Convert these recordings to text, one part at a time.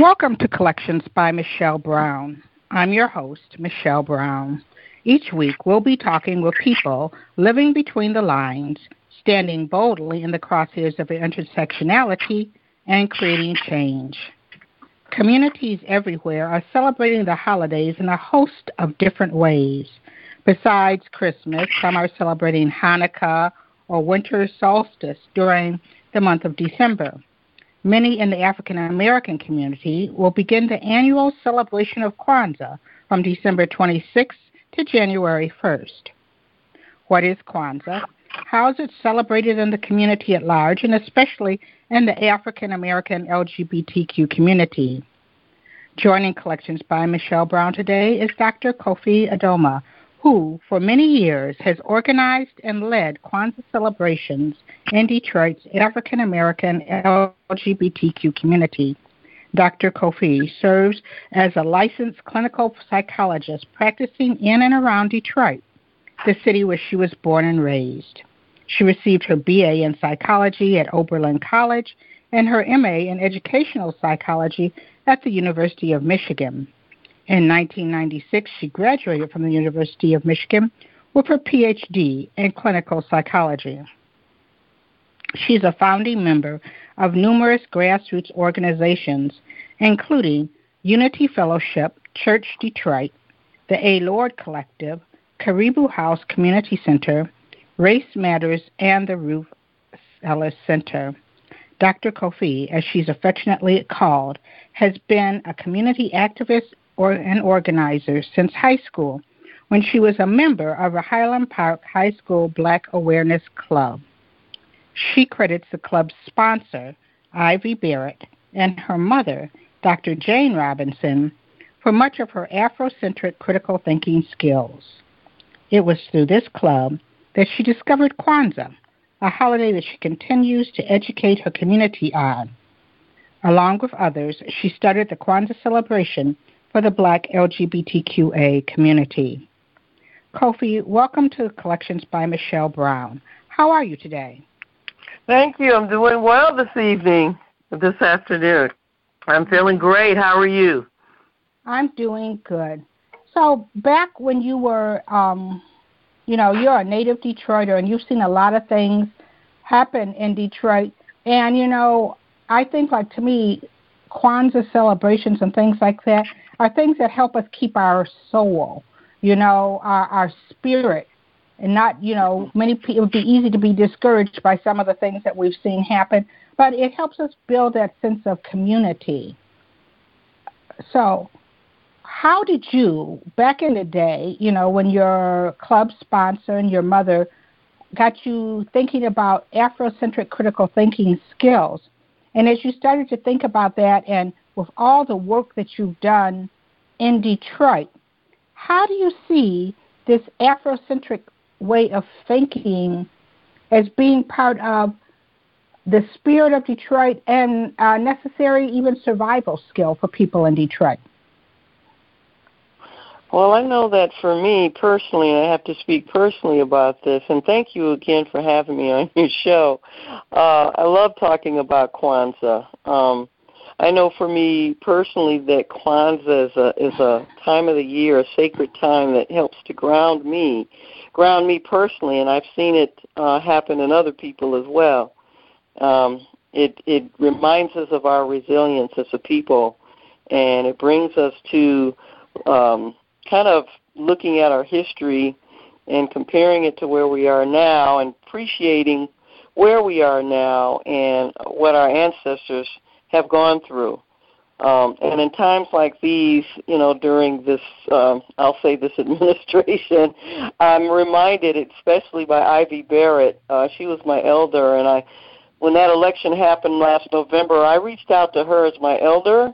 Welcome to Collections by Michelle Brown. I'm your host, Michelle Brown. Each week, we'll be talking with people living between the lines, standing boldly in the crosshairs of intersectionality, and creating change. Communities everywhere are celebrating the holidays in a host of different ways. Besides Christmas, some are celebrating Hanukkah or winter solstice during the month of December. Many in the African-American community will begin the annual celebration of Kwanzaa from December 26th to January 1st. What is Kwanzaa? How is it celebrated in the community at large, and especially in the African-American LGBTQ community? Joining Collections by Michelle Brown today is Dr. Kofi Adoma, who for many years has organized and led Kwanzaa celebrations in Detroit's African-American LGBTQ community. Dr. Kofi serves as a licensed clinical psychologist practicing in and around Detroit, the city where she was born and raised. She received her BA in psychology at Oberlin College and her MA in educational psychology at the University of Michigan. In 1996, she graduated from the University of Michigan with her Ph.D. in clinical psychology. She's a founding member of numerous grassroots organizations, including Unity Fellowship Church Detroit, the A.L.O.R.D.E. Collective, Karibu House Community Center, Race Matters, and the Ruth Ellis Center. Dr. Kofi, as she's affectionately called, has been a community activist an organizer since high school, when she was a member of a Highland Park High School Black Awareness Club. She credits the club's sponsor, Ivy Barrett, and her mother, Dr. Jane Robinson, for much of her Afrocentric critical thinking skills. It was through this club that she discovered Kwanzaa, a holiday that she continues to educate her community on. Along with others, she started the Kwanzaa celebration for the Black LGBTQA community. Kofi, welcome to Collections by Michelle Brown. How are you today? Thank you. I'm doing well this afternoon. I'm feeling great. How are you? I'm doing good. So back when you were, you're a native Detroiter, and you've seen a lot of things happen in Detroit. And, I think, to me, Kwanzaa celebrations and things like that are things that help us keep our soul, our spirit, and not, many people, it would be easy to be discouraged by some of the things that we've seen happen, but it helps us build that sense of community. So how did you, back in the day, when your club sponsor and your mother got you thinking about Afrocentric critical thinking skills, and as you started to think about that, and with all the work that you've done in Detroit, how do you see this Afrocentric way of thinking as being part of the spirit of Detroit and a necessary even survival skill for people in Detroit? Well, I know that for me personally, I have to speak personally about this, and thank you again for having me on your show. I love talking about Kwanzaa. I know for me personally that Kwanzaa is a time of the year, a sacred time that helps to ground me personally, and I've seen it happen in other people as well. It reminds us of our resilience as a people, and it brings us to kind of looking at our history and comparing it to where we are now and appreciating where we are now and what our ancestors have gone through. And in times like these, you know, during this, I'll say this administration, I'm reminded, especially by Ivy Barrett, she was my elder, and when that election happened last November, I reached out to her as my elder,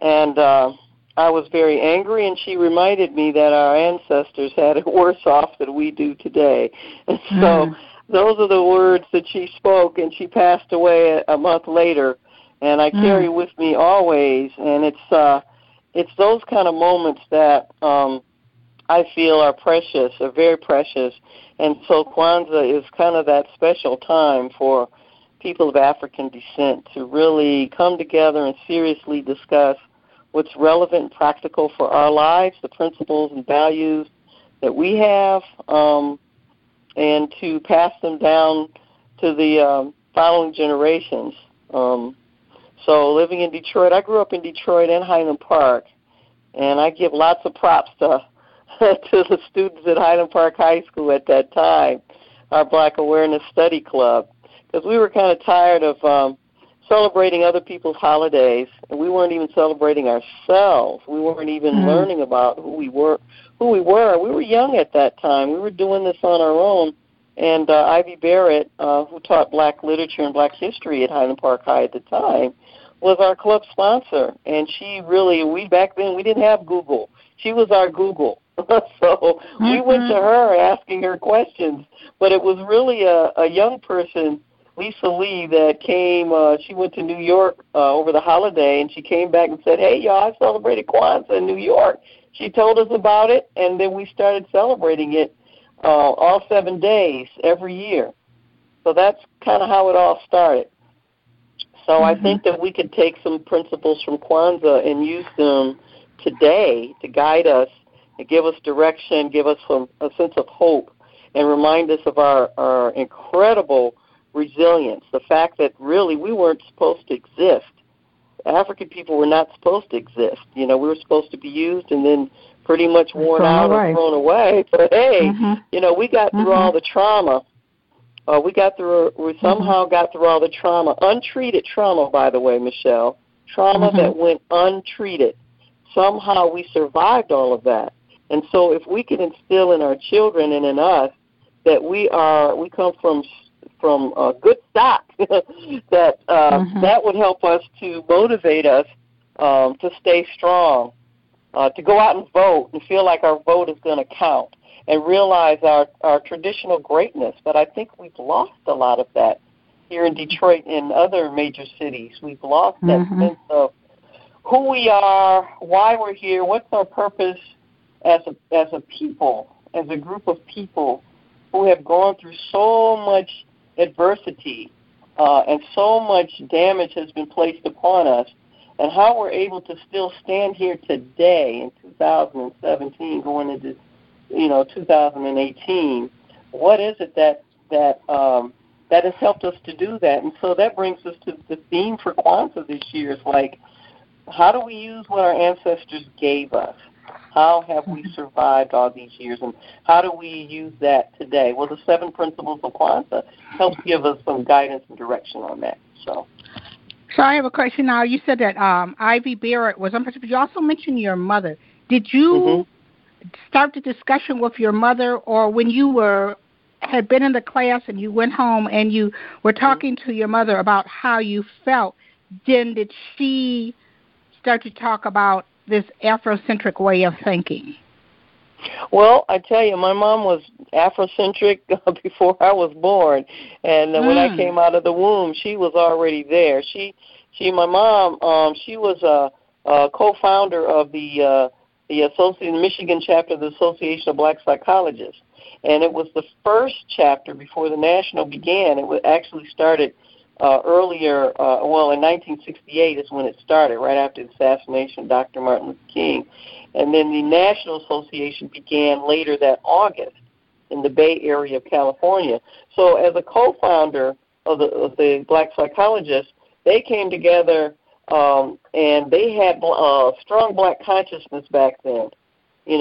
and I was very angry, and she reminded me that our ancestors had it worse off than we do today. And so those are the words that she spoke, and she passed away a month later. And I carry with me always, and it's those kind of moments that I feel are precious, are very precious. And so Kwanzaa is kind of that special time for people of African descent to really come together and seriously discuss what's relevant and practical for our lives, the principles and values that we have, and to pass them down to the following generations. So living in Detroit, I grew up in Detroit and Highland Park, and I give lots of props to the students at Highland Park High School at that time, our Black Awareness Study Club, because we were kind of tired of celebrating other people's holidays, and we weren't even celebrating ourselves. We weren't even learning about who we were. We were young at that time. We were doing this on our own. And Ivy Barrett, who taught Black literature and Black history at Highland Park High at the time, was our club sponsor. And she really, back then, we didn't have Google. She was our Google. So we went to her asking her questions. But it was really a young person, Lisa Lee, that came. She went to New York over the holiday, and she came back and said, "Hey, y'all, I celebrated Kwanzaa in New York." She told us about it, and then we started celebrating it. All 7 days every year. So that's kind of how it all started. So I think that we could take some principles from Kwanzaa and use them today to guide us and give us direction, give us a sense of hope, and remind us of our incredible resilience, the fact that really we weren't supposed to exist. African people were not supposed to exist. You know, we were supposed to be used and then pretty much worn out or thrown away. But, hey, you know, we got through all the trauma. We somehow got through all the trauma, untreated trauma, by the way, Michelle, trauma that went untreated. Somehow we survived all of that. And so if we can instill in our children and in us that we come from a good stock, that would help us to motivate us to stay strong. To go out and vote and feel like our vote is going to count and realize our traditional greatness. But I think we've lost a lot of that here in Detroit and other major cities. We've lost that sense of who we are, why we're here, what's our purpose as a people, as a group of people who have gone through so much adversity and so much damage has been placed upon us. And how we're able to still stand here today in 2017, going into 2018. What is it that has helped us to do that? And so that brings us to the theme for Kwanzaa this year. It's like, how do we use what our ancestors gave us? How have we survived all these years, and how do we use that today? Well, the 7 principles of Kwanzaa help give us some guidance and direction on that. So I have a question now. You said that Ivy Barrett was on, but you also mentioned your mother. Did you start the discussion with your mother, or when you had been in the class and you went home and you were talking to your mother about how you felt, then did she start to talk about this Afrocentric way of thinking? Well, I tell you, my mom was Afrocentric before I was born, and when I came out of the womb, she was already there. She was a co-founder of the Michigan chapter of the Association of Black Psychologists, and it was the first chapter before the national began. It actually started earlier. In 1968 is when it started, right after the assassination of Dr. Martin Luther King. And then the National Association began later that August in the Bay Area of California. So as a co-founder of the Black Psychologists, they came together and they had strong Black consciousness back then. The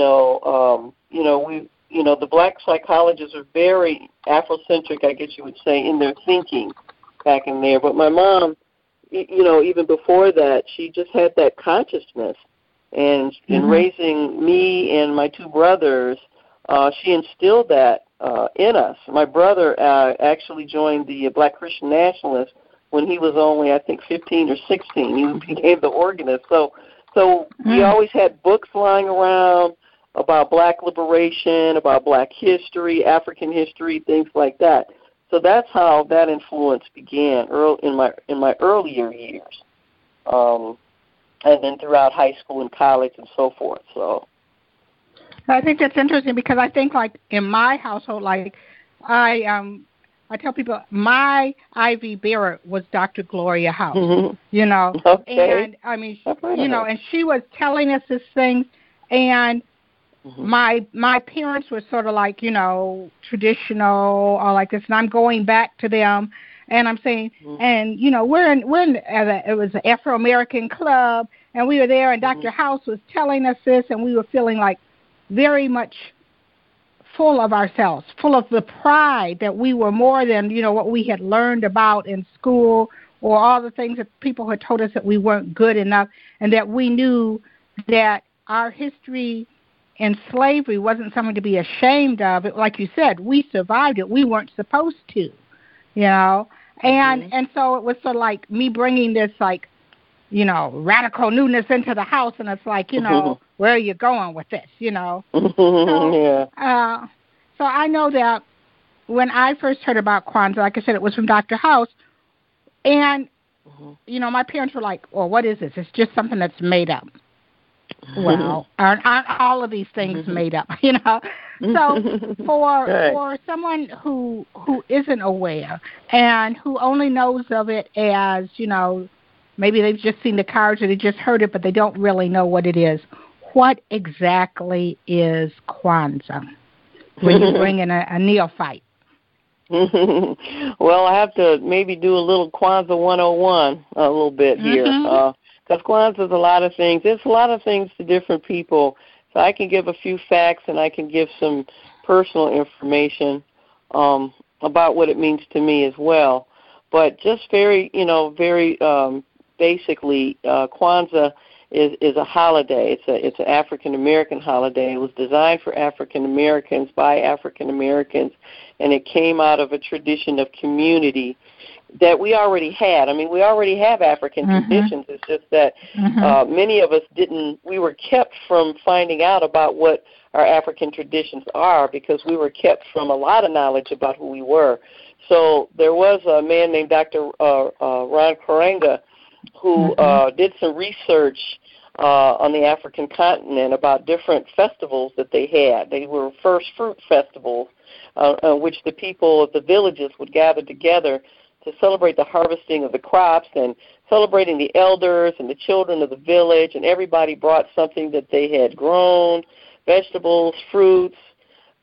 Black Psychologists were very Afrocentric, I guess you would say, in their thinking back in there. But my mom you know, even before that, she just had that consciousness. And in raising me and my two brothers, she instilled that in us. My brother actually joined the Black Christian Nationalist when he was only, I think, 15 or 16. He became the organist. So we always had books lying around about black liberation, about black history, African history, things like that. So that's how that influence began in my earlier years, and then throughout high school and college and so forth. So I think that's interesting because I think, like, in my household, like, I tell people my Ivy Barrett was Dr. Gloria House, you know. Okay. And, I mean, you know, and she was telling us these things, and my parents were sort of like, you know, traditional or like this, and I'm going back to them, and I'm saying, and, you know, it was an Afro-American club, and we were there, and Dr. House was telling us this, and we were feeling, like, very much full of ourselves, full of the pride that we were more than, you know, what we had learned about in school or all the things that people had told us that we weren't good enough, and that we knew that our history and slavery wasn't something to be ashamed of. It, like you said, we survived it. We weren't supposed to, you know. And so it was sort of like me bringing this, like, you know, radical newness into the house, and it's like, you know, where are you going with this, you know? So, so I know that when I first heard about Kwanzaa, like I said, it was from Dr. House, and, you know, my parents were like, well, what is this? It's just something that's made up. Well, aren't all of these things made up, you know? So for someone who isn't aware and who only knows of it as, you know, maybe they've just seen the cards or they just heard it, but they don't really know what it is. What exactly is Kwanzaa when you bring in a neophyte? Well, I have to maybe do a little Kwanzaa 101 a little bit here. Because Kwanzaa is a lot of things. It's a lot of things to different people. So I can give a few facts and I can give some personal information about what it means to me as well. But just very, you know, very... basically, Kwanzaa is a holiday. It's an African-American holiday. It was designed for African-Americans by African-Americans, and it came out of a tradition of community that we already had. I mean, we already have African traditions. It's just that many of us didn't. We were kept from finding out about what our African traditions are because we were kept from a lot of knowledge about who we were. So there was a man named Dr. Ron Karenga who did some research on the African continent about different festivals that they had. They were first fruit festivals, in which the people of the villages would gather together to celebrate the harvesting of the crops and celebrating the elders and the children of the village, and everybody brought something that they had grown, vegetables, fruits,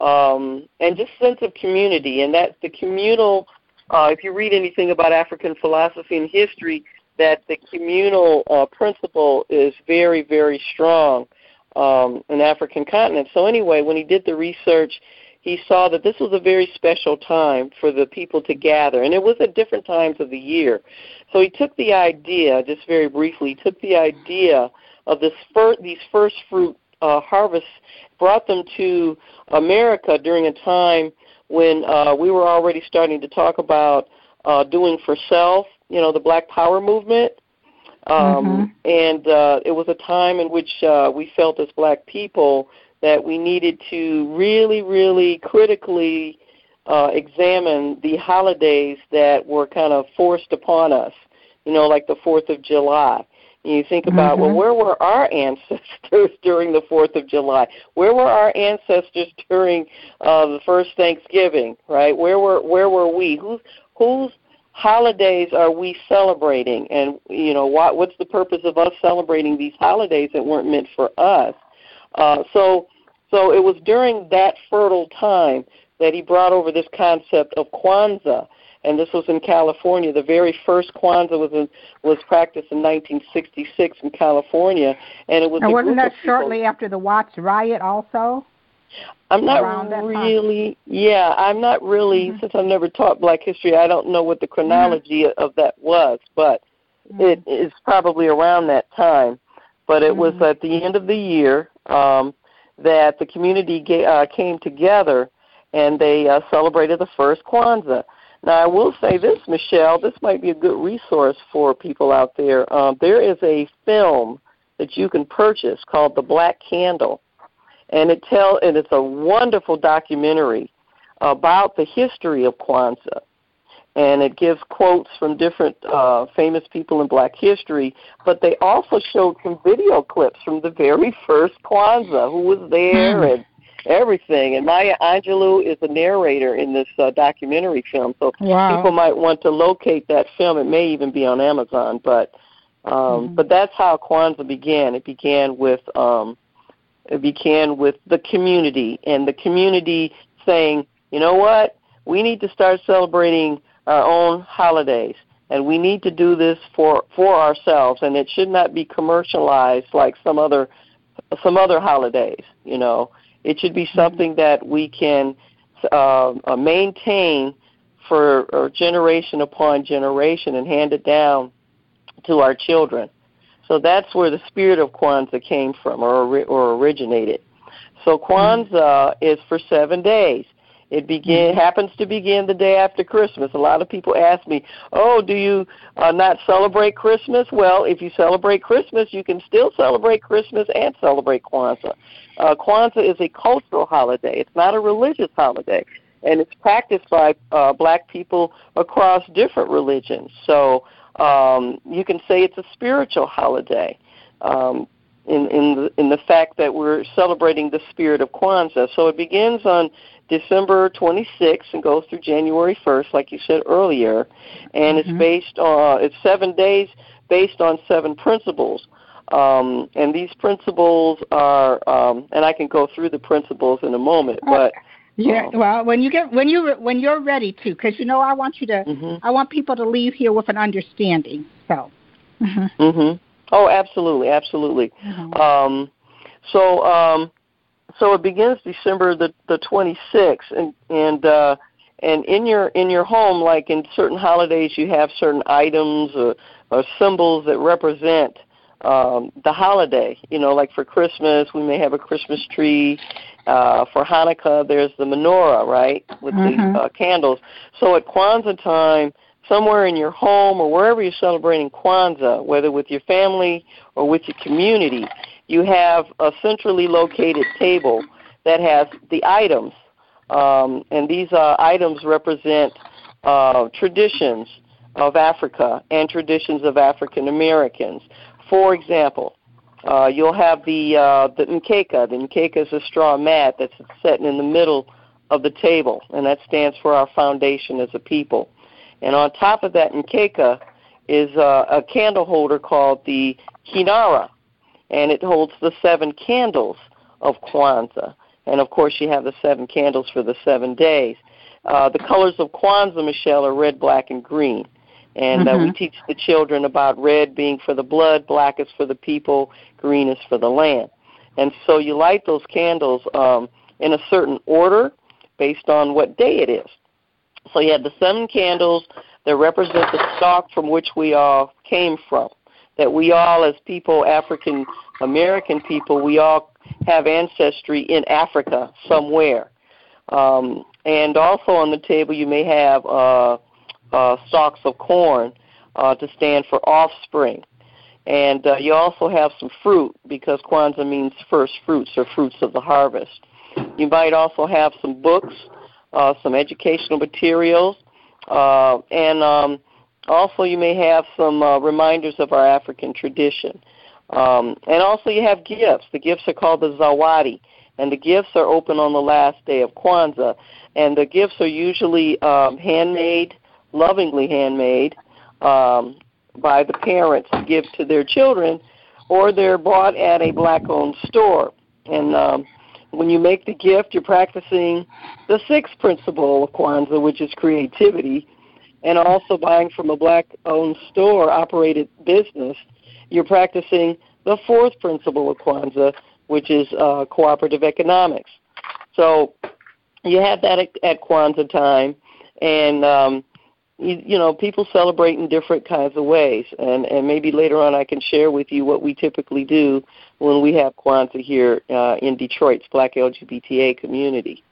and just sense of community. And that's the communal, if you read anything about African philosophy and history, that the communal principle is very, very strong in African continent. So anyway, when he did the research, he saw that this was a very special time for the people to gather, and it was at different times of the year. So he took the idea, just very briefly, of these first fruit harvests, brought them to America during a time when we were already starting to talk about doing for self, you know, the Black Power movement. And it was a time in which we felt as black people that we needed to really, really critically examine the holidays that were kind of forced upon us, you know, like the 4th of July. And you think about, well, where were our ancestors during the 4th of July? Where were our ancestors during the first Thanksgiving, right? Where were we? Whose holidays are we celebrating? And, you know, what's the purpose of us celebrating these holidays that weren't meant for us? So it was during that fertile time that he brought over this concept of Kwanzaa. And this was in California. The very first Kwanzaa was practiced in 1966 in California, and it was. And wasn't that shortly after the Watts riot, also? I'm not really. Since I've never taught Black history, I don't know what the chronology of that was. But It is probably around that time, but it was at the end of the year that the community came together and they celebrated the first Kwanzaa. Now, I will say this, Michelle, this might be a good resource for people out there. There is a film that you can purchase called The Black Candle, and it's a wonderful documentary about the history of Kwanzaa. And it gives quotes from different famous people in black history, but they also showed some video clips from the very first Kwanzaa, who was there and everything. And Maya Angelou is the narrator in this documentary film, so people might want to locate that film. It may even be on Amazon, but that's how Kwanzaa began. It began with the community, and the community saying, you know what, we need to start celebrating our own holidays, and we need to do this for ourselves, and it should not be commercialized like some other holidays. You know, it should be something that we can maintain for generation upon generation and hand it down to our children. So that's where the spirit of Kwanzaa came from, or originated. So Kwanzaa is for 7 days. It happens to begin the day after Christmas. A lot of people ask me, oh, do you not celebrate Christmas? Well, if you celebrate Christmas, you can still celebrate Christmas and celebrate Kwanzaa. Kwanzaa is a cultural holiday. It's not a religious holiday, and it's practiced by black people across different religions. So you can say it's a spiritual holiday in the fact that we're celebrating the spirit of Kwanzaa. So it begins on December 26th and goes through January 1st, like you said earlier, and it's 7 days based on 7 principles, and these principles are, and I can go through the principles in a moment, but yeah, well, when you're ready to, because you know I want you to, I want people to leave here with an understanding. So. Oh, absolutely. So it begins December the 26th, and in your home, like in certain holidays, you have certain items or symbols that represent the holiday. You know, like for Christmas, we may have a Christmas tree. For Hanukkah, there's the menorah, right, with the candles. So at Kwanzaa time, somewhere in your home or wherever you're celebrating Kwanzaa, whether with your family or with your community, you have a centrally located table that has the items, and these items represent traditions of Africa and traditions of African Americans. For example, you'll have the nkeka. The nkeka is a straw mat that's set in the middle of the table, and that stands for our foundation as a people. And on top of that nkeka is a candle holder called the Kinara, and it holds the 7 candles of Kwanzaa. And, of course, you have the 7 candles for the 7 days. The colors of Kwanzaa, Michelle, are red, black, and green. And we teach the children about red being for the blood, black is for the people, green is for the land. And so you light those candles in a certain order based on what day it is. So you have the 7 candles that represent the stock from which we all came from, that we all as people, African-American people, we all have ancestry in Africa somewhere. And also on the table you may have stalks of corn to stand for offspring. And you also have some fruit, because Kwanzaa means first fruits or fruits of the harvest. You might also have some books, some educational materials, and also you may have some reminders of our African tradition. And also you have gifts. The gifts are called the Zawadi, and the gifts are open on the last day of Kwanzaa. And the gifts are usually handmade, lovingly handmade, by the parents to give to their children, or they're bought at a black-owned store. And when you make the gift, you're practicing the 6th principle of Kwanzaa, which is creativity. And also buying from a black-owned store-operated business, you're practicing the 4th principle of Kwanzaa, which is cooperative economics. So you have that at Kwanzaa time, and you know, people celebrate in different kinds of ways. And maybe later on I can share with you what we typically do when we have Kwanzaa here in Detroit's Black LGBTA community.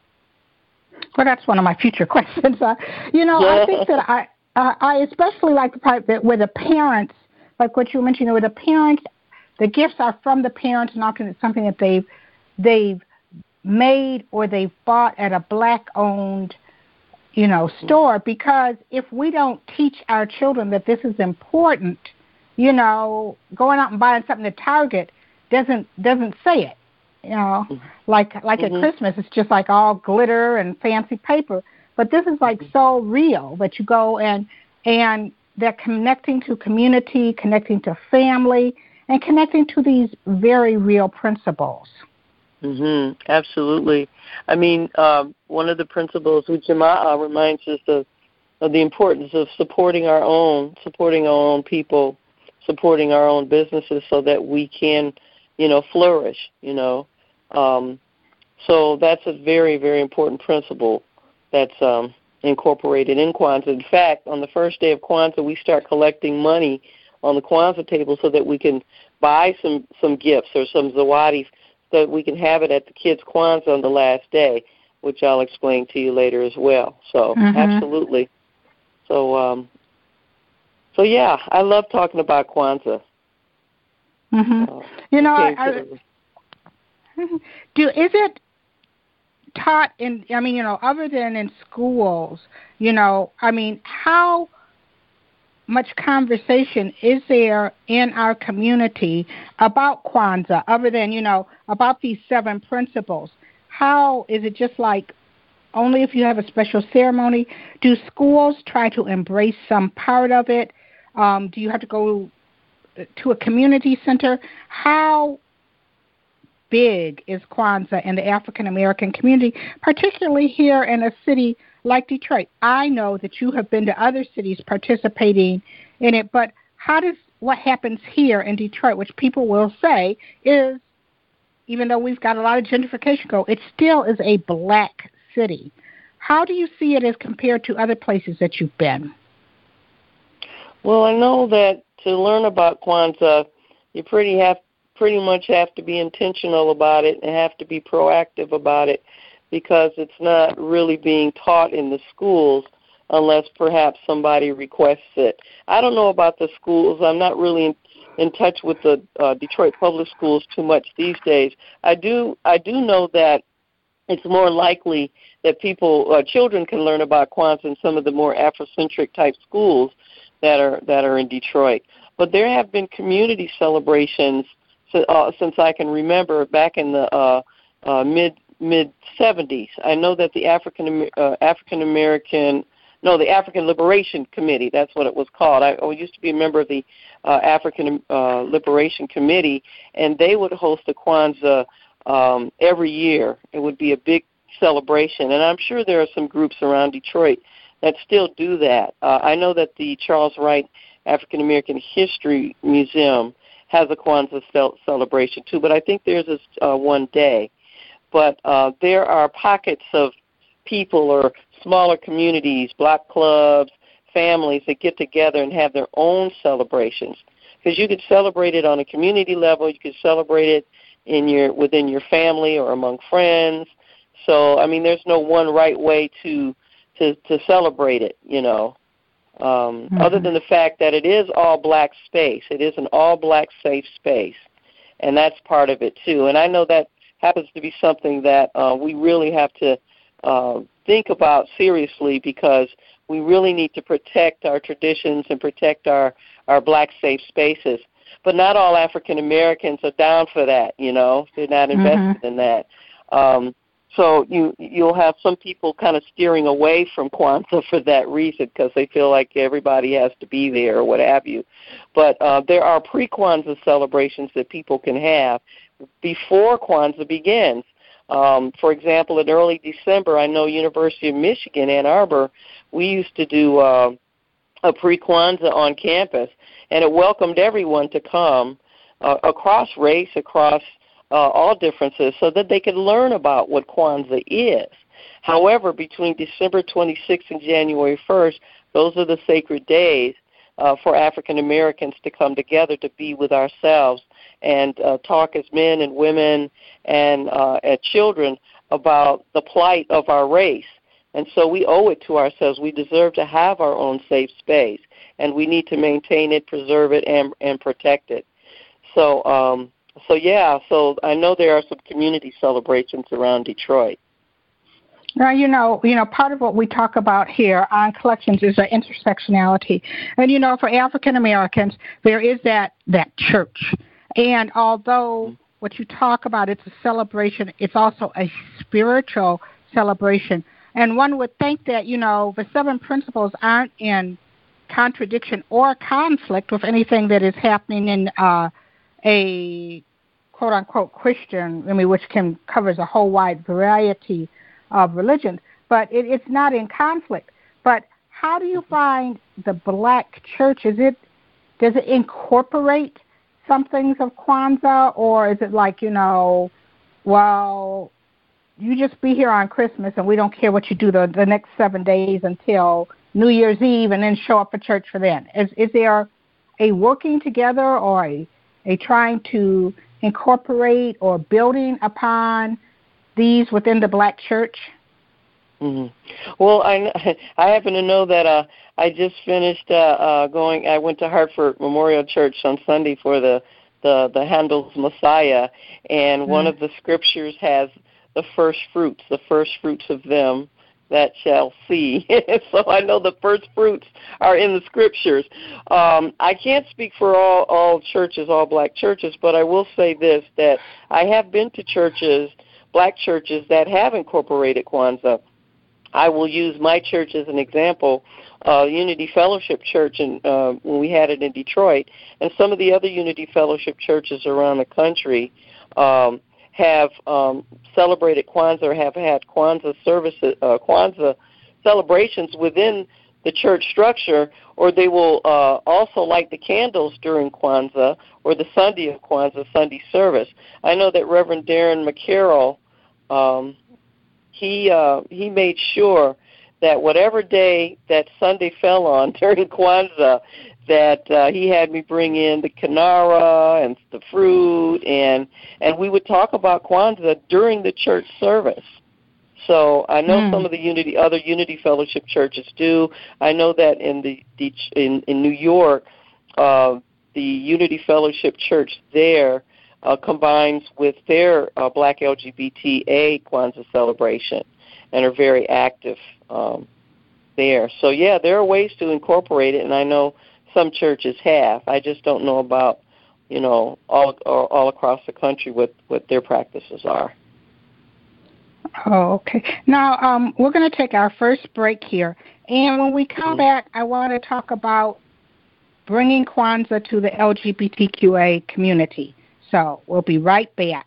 Well, that's one of my future questions. I think that I especially like the part that where the parents, like what you mentioned, where the parents, the gifts are from the parents, and often it's something that they've made or they've bought at a Black-owned, store, because if we don't teach our children that this is important, going out and buying something at Target doesn't say it, like mm-hmm. at Christmas, it's just like all glitter and fancy paper. But this is like so real that you go and they're connecting to community, connecting to family, and connecting to these very real principles. Mm-hmm. Absolutely. I mean, one of the principles, Ujamaa, reminds us of the importance of supporting our own people, supporting our own businesses so that we can, flourish, So that's a very, very important principle that's incorporated in Kwanzaa. In fact, on the first day of Kwanzaa, we start collecting money on the Kwanzaa table so that we can buy some gifts or some zawadis, so we can have it at the kids' Kwanzaa on the last day, which I'll explain to you later as well. So Absolutely. So yeah, I love talking about Kwanzaa. Mm-hmm. Is it taught in? I mean, other than in schools, how much conversation is there in our community about Kwanzaa, other than, about these 7 principles? How is it just like only if you have a special ceremony? Do schools try to embrace some part of it? Do you have to go to a community center? How big is Kwanzaa in the African-American community, particularly here in a city like Detroit? I know that you have been to other cities participating in it, but what happens here in Detroit, which people will say is, even though we've got a lot of gentrification going, it still is a Black city. How do you see it as compared to other places that you've been? Well, I know that to learn about Kwanzaa, you pretty much have to be intentional about it and have to be proactive about it, because it's not really being taught in the schools unless perhaps somebody requests it. I don't know about the schools. I'm not really in touch with the Detroit public schools too much these days. I do know that it's more likely that children can learn about Kwanzaa in some of the more Afrocentric type schools that are in Detroit. But there have been community celebrations since I can remember, back in the mid 70s. I know that the the African Liberation Committee, that's what it was called. I used to be a member of the African Liberation Committee, and they would host the Kwanzaa every year. It would be a big celebration, and I'm sure there are some groups around Detroit that still do that. I know that the Charles Wright African American History Museum has a Kwanzaa celebration too, but I think there's a one day. But there are pockets of people or smaller communities, block clubs, families that get together and have their own celebrations, because you could celebrate it on a community level, you could celebrate it within your family or among friends. So I mean, there's no one right way to celebrate it, other than the fact that it is all Black space. It is an all Black safe space, and that's part of it too. And I know that happens to be something that we really have to think about seriously, because we really need to protect our traditions and protect our Black safe spaces. But not all African Americans are down for that, They're not invested in that. So you'll have some people kind of steering away from Kwanzaa for that reason, because they feel like everybody has to be there or what have you. But there are pre-Kwanzaa celebrations that people can have before Kwanzaa begins. For example, in early December, I know University of Michigan, Ann Arbor, we used to do a pre-Kwanzaa on campus, and it welcomed everyone to come across race, across all differences, so that they could learn about what Kwanzaa is. However, between December 26th and January 1st, Those are the sacred days for African Americans to come together to be with ourselves and talk as men and women and as children about the plight of our race. And so we owe it to ourselves. We deserve to have our own safe space, and we need to maintain it, preserve it, and protect it. So, so I know there are some community celebrations around Detroit. Now, you know, part of what we talk about here on Collections is the intersectionality. And, you know, for African Americans, there is that church. And although what you talk about, it's a celebration, it's also a spiritual celebration. And one would think that, you know, the seven principles aren't in contradiction or conflict with anything that is happening in a quote-unquote Christian, I mean, which covers a whole wide variety of religion, but it's not in conflict. But how do you find the Black church? Does it incorporate some things of Kwanzaa, or is it like, you know, well, you just be here on Christmas and we don't care what you do the next 7 days until New Year's Eve, and then show up at church for then? Is there a working together or a trying to incorporate or building upon these within the Black church? Mm-hmm. Well, I happen to know that I just finished going. I went to Hartford Memorial Church on Sunday for the Handel's Messiah, and one of the scriptures has the first fruits of them that shall see. So I know the first fruits are in the scriptures. I can't speak for all churches, all Black churches, but I will say this, that I have been to churches, Black churches, that have incorporated Kwanzaa. I will use my church as an example, Unity Fellowship Church, when we had it in Detroit, and some of the other Unity Fellowship churches around the country have celebrated Kwanzaa or have had Kwanzaa services, Kwanzaa celebrations within the church structure, or they will also light the candles during Kwanzaa or the Sunday of Kwanzaa, Sunday service. I know that Reverend Darren McCarroll, he made sure that whatever day that Sunday fell on during Kwanzaa, that he had me bring in the Kinara and the fruit, and we would talk about Kwanzaa during the church service. So I know some of the other Unity Fellowship churches do. I know that in New York, the Unity Fellowship Church there combines with their Black LGBTA Kwanzaa celebration and are very active there. So, yeah, there are ways to incorporate it, and I know some churches have. I just don't know about, you know, all across the country what their practices are. Oh, okay. Now, we're going to take our first break here. And when we come back, I want to talk about bringing Kwanzaa to the LGBTQA community. So we'll be right back.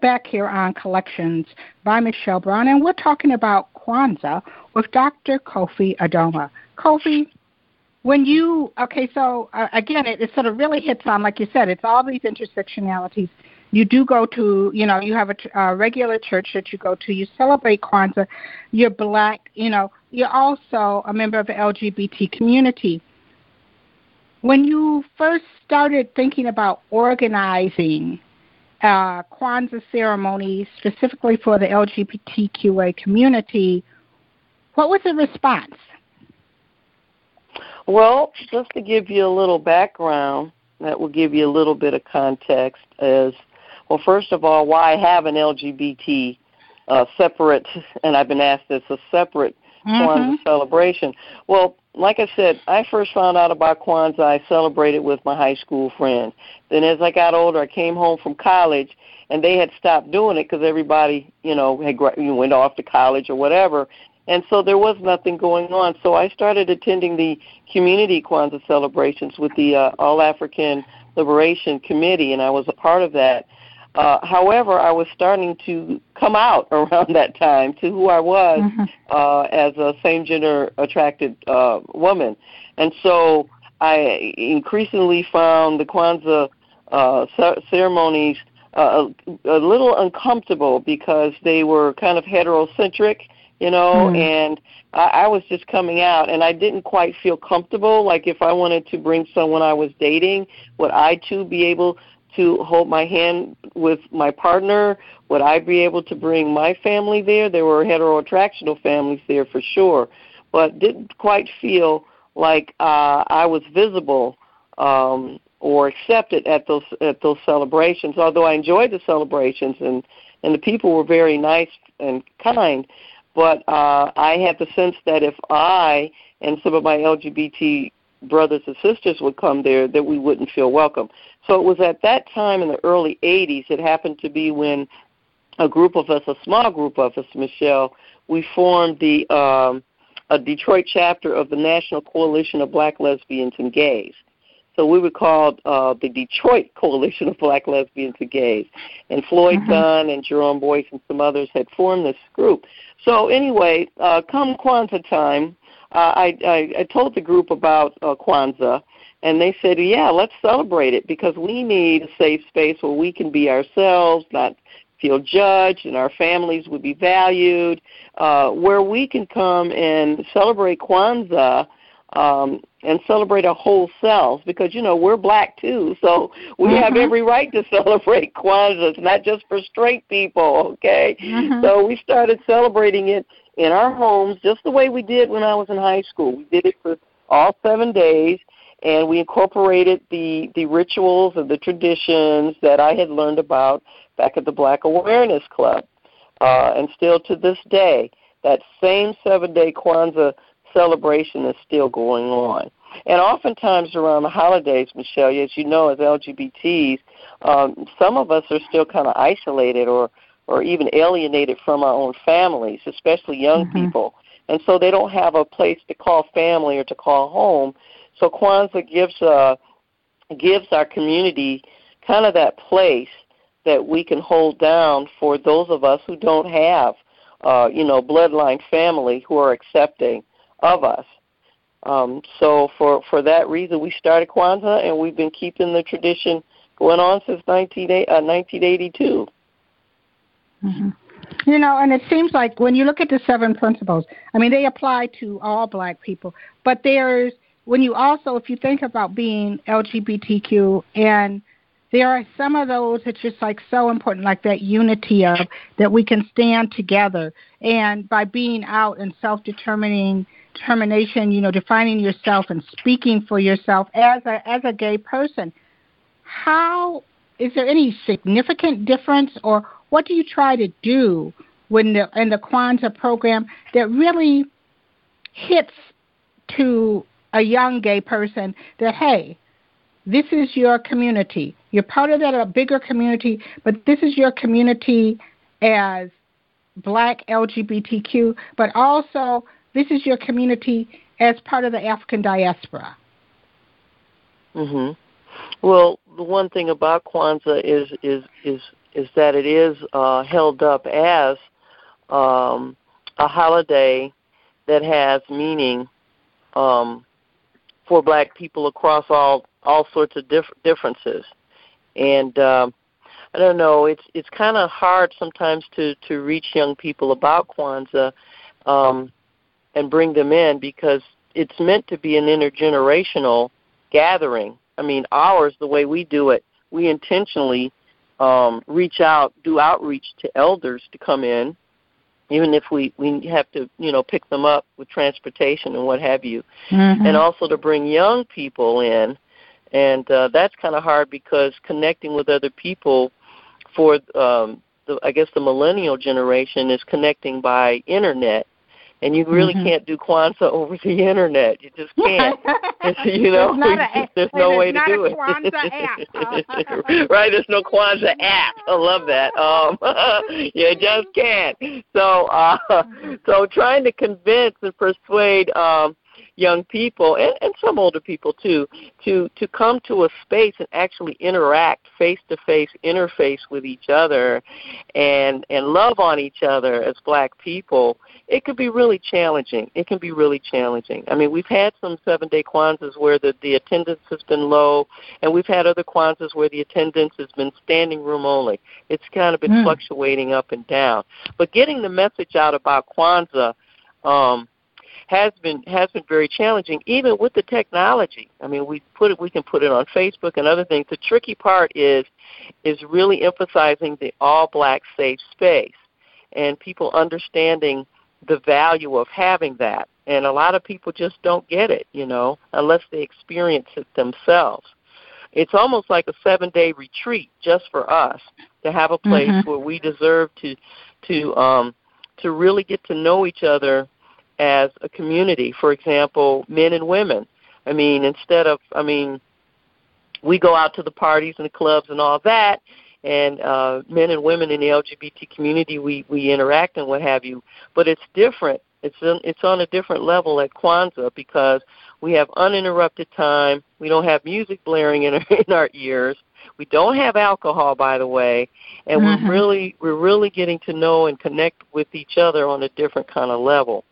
Back here on Collections by Michelle Brown, and we're talking about Kwanzaa with Dr. Kofi Adoma. Kofi, again, it sort of really hits on, like you said, it's all these intersectionalities. You do go to, you know, you have a regular church that you go to, you celebrate Kwanzaa, you're Black, you know, you're also a member of the LGBT community. When you first started thinking about organizing Kwanzaa ceremonies specifically for the LGBTQA community, what was the response? Well, just to give you a little background, that will give you a little bit of context as, well, first of all, why have an LGBT separate, and I've been asked this, a separate Kwanzaa celebration. Well, like I said, I first found out about Kwanzaa, I celebrated with my high school friend. Then as I got older, I came home from college, and they had stopped doing it because everybody, went off to college or whatever. And so there was nothing going on. So I started attending the community Kwanzaa celebrations with the All-African Liberation Committee, and I was a part of that. However, I was starting to come out around that time to who I was as a same-gender attracted woman. And so I increasingly found the Kwanzaa ceremonies a little uncomfortable because they were kind of heterocentric, and I was just coming out, and I didn't quite feel comfortable. Like if I wanted to bring someone I was dating, would I, too, be able to hold my hand with my partner? Would I be able to bring my family there? There were heteroattractional families there for sure, but didn't quite feel like I was visible or accepted at those celebrations, although I enjoyed the celebrations, and the people were very nice and kind. But I had the sense that if I and some of my LGBT brothers and sisters would come there, that we wouldn't feel welcome. So it was at that time in the early 80s, it happened to be when a group of us, a small group of us, Michelle, we formed the a Detroit chapter of the National Coalition of Black Lesbians and Gays. So we were called the Detroit Coalition of Black Lesbians and Gays. And Floyd Dunn and Jerome Boyce and some others had formed this group. So anyway, come Kwanzaa time, I told the group about Kwanzaa, and they said, yeah, let's celebrate it because we need a safe space where we can be ourselves, not feel judged, and our families would be valued, where we can come and celebrate Kwanzaa and celebrate our whole selves because, we're black too, so we have every right to celebrate Kwanzaa. It's not just for straight people, okay? So we started celebrating it in our homes just the way we did when I was in high school. We did it for all 7 days, and we incorporated the rituals and the traditions that I had learned about back at the Black Awareness Club. And still to this day, that same 7-day Kwanzaa celebration is still going on. And oftentimes around the holidays, Michelle, as you know, as LGBTs, some of us are still kind of isolated or even alienated from our own families, especially young people. And so they don't have a place to call family or to call home. So Kwanzaa gives our community kind of that place that we can hold down for those of us who don't have, bloodline family who are accepting of us. So for that reason, we started Kwanzaa, and we've been keeping the tradition going on since 1982. And it seems like when you look at the 7 principles, I mean, they apply to all black people, but there's, when you also, if you think about being LGBTQ, and there are some of those that's just like so important, like that unity of that we can stand together, and by being out and self-determination, defining yourself and speaking for yourself as a gay person. How is there any significant difference, or what do you try to do in the Kwanzaa program that really hits to a young gay person that, hey, this is your community. You're part of that a bigger community, but this is your community as black LGBTQ, but also this is your community as part of the African diaspora. Well, the one thing about Kwanzaa is that it is held up as a holiday that has meaning for black people across all sorts of differences. And I don't know, it's kind of hard sometimes to reach young people about Kwanzaa and bring them in because it's meant to be an intergenerational gathering. I mean, ours, the way we do it, we intentionally do outreach to elders to come in even if we have to, you know, pick them up with transportation and what have you. Mm-hmm. And also to bring young people in. And that's kind of hard because connecting with other people for, I guess, the millennial generation is connecting by internet. And you really mm-hmm. can't do Kwanzaa over the internet. You just can't. You know, there's no way to do it. There's not a Kwanzaa app. Right? There's no Kwanzaa app. I love that. You just can't. So trying to convince and persuade young people and some older people too to come to a space and actually interact face to face, interface with each other, and love on each other as Black people. It could be really challenging. It can be really challenging. I mean, we've had some 7-day Kwanzaas where the attendance has been low, and we've had other Kwanzaas where the attendance has been standing room only. It's kind of been fluctuating up and down. But getting the message out about Kwanzaa has been very challenging, even with the technology. I mean, we can put it on Facebook and other things. The tricky part is really emphasizing the all-Black safe space and people understanding the value of having that. And a lot of people just don't get it, you know, unless they experience it themselves. It's almost like a 7-day retreat just for us to have a place mm-hmm. where we deserve to really get to know each other as a community. For example, men and women. I mean, we go out to the parties and the clubs and all that, and men and women in the LGBT community, we interact and what have you. But it's different. It's on a different level at Kwanzaa because we have uninterrupted time. We don't have music blaring in our ears. We don't have alcohol, by the way, and mm-hmm. we're really getting to know and connect with each other on a different kind of level.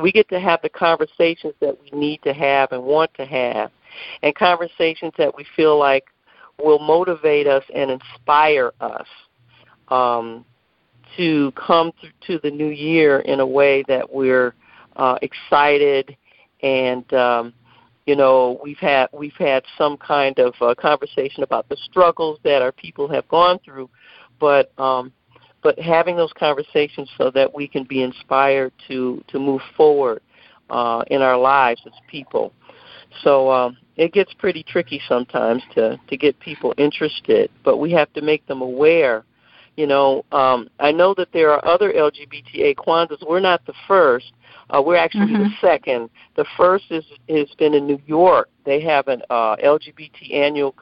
We get to have the conversations that we need to have and want to have, and conversations that we feel like will motivate us and inspire us to come to the new year in a way that we're excited, and you know, we've had some kind of conversation about the struggles that our people have gone through, but having those conversations so that we can be inspired to move forward in our lives as people. So it gets pretty tricky sometimes to get people interested, but we have to make them aware. You know, I know that there are other LGBTA Kwanzaas. We're not the first. We're actually mm-hmm. the second. The first has been in New York. They have an LGBT annual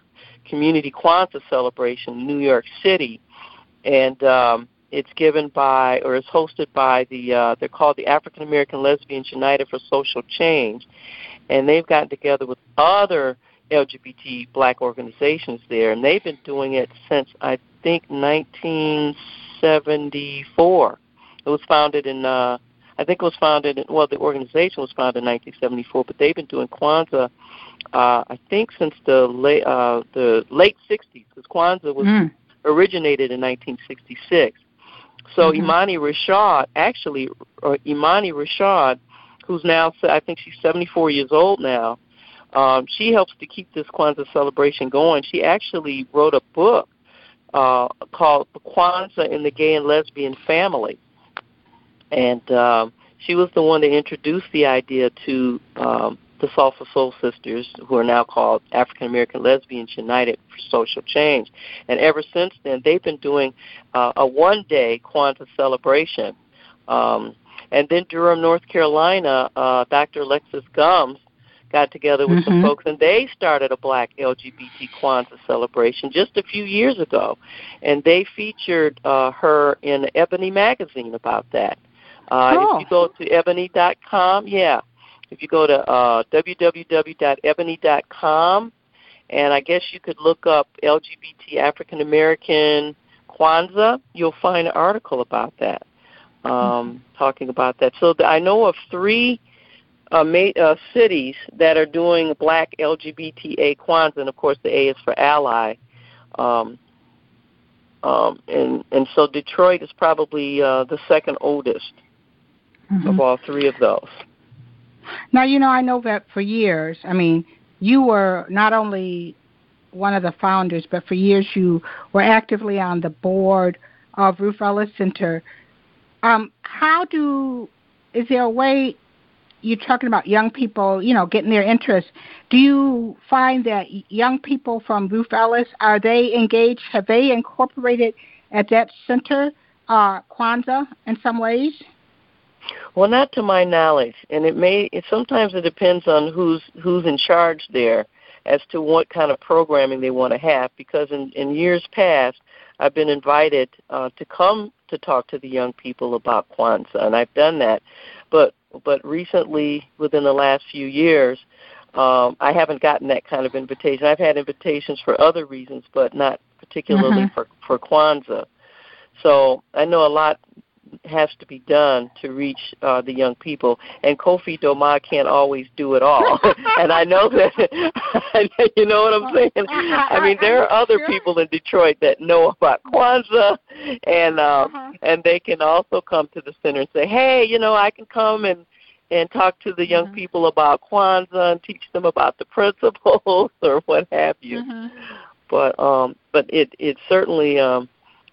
community Kwanzaa celebration in New York City, and it's given by, or is hosted by they're called the African American Lesbians United for Social Change. And they've gotten together with other LGBT Black organizations there, and they've been doing it since, I think, 1974. It was founded in, the organization was founded in 1974, but they've been doing Kwanzaa, I think, since the late 60s, because Kwanzaa was originated in 1966. So mm-hmm. Imani Rashad, who's now, I think she's 74 years old now, she helps to keep this Kwanzaa celebration going. She actually wrote a book called Kwanzaa in the Gay and Lesbian Family. And she was the one that introduced the idea to the Salsa Soul Sisters, who are now called African American Lesbians United for Social Change. And ever since then, they've been doing a one-day Kwanzaa celebration. And then Durham, North Carolina, Dr. Alexis Gums got together with mm-hmm. some folks, and they started a Black LGBT Kwanzaa celebration just a few years ago. And they featured her in Ebony magazine about that. If you go to ebony.com, yeah. If you go to www.ebony.com, and I guess you could look up LGBT African American Kwanzaa, you'll find an article about that. Talking about that. So I know of three cities that are doing Black LGBTA Kwanzaa, and of course the A is for ally. And so Detroit is probably the second oldest mm-hmm. of all three of those. Now, you know, I know that for years, I mean, you were not only one of the founders, but for years you were actively on the board of Ruth Ellis Center. Is there a way, you're talking about young people, you know, getting their interests. Do you find that young people from Ruth Ellis, are they engaged? Have they incorporated at that center Kwanzaa in some ways? Well, not to my knowledge, and sometimes it depends on who's in charge there as to what kind of programming they want to have, because in years past I've been invited to come to talk to the young people about Kwanzaa, and I've done that. But recently, within the last few years, I haven't gotten that kind of invitation. I've had invitations for other reasons, but not particularly for Kwanzaa. So I know a lot has to be done to reach the young people, and Kofi Adoma can't always do it all. And I know that, you know what I'm saying? I mean, there are other people in Detroit that know about Kwanzaa, and they can also come to the center and say, hey, you know, I can come and talk to the young people about Kwanzaa and teach them about the principles or what have you. But it certainly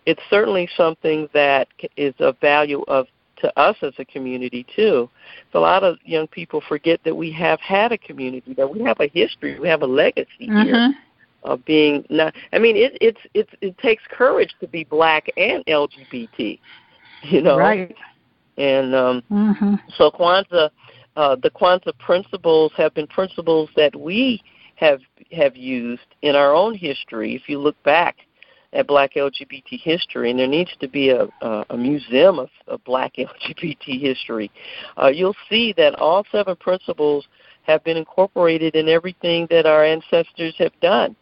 it's certainly something that is of value to us as a community, too. So a lot of young people forget that we have had a community, that we have a history, we have a legacy here of being not. I mean, it takes courage to be Black and LGBT, you know. Right. And so Kwanzaa, the Kwanzaa principles have been principles that we have used in our own history. If you look back at Black LGBT history, and there needs to be a museum of Black LGBT history, you'll see that all 7 principles have been incorporated in everything that our ancestors have done.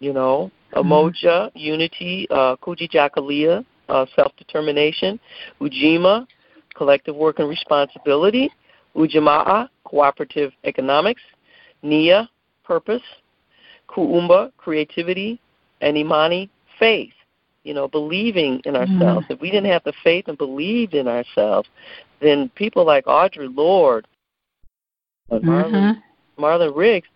You know, Umoja, Unity, Kujijakalia, self-determination, Ujima, collective work and responsibility, Ujamaa, cooperative economics, Nia, purpose, Kuumba, creativity, and Imani, faith, you know, believing in ourselves. If we didn't have the faith and believed in ourselves, then people like Audre Lorde, Marlon Riggs,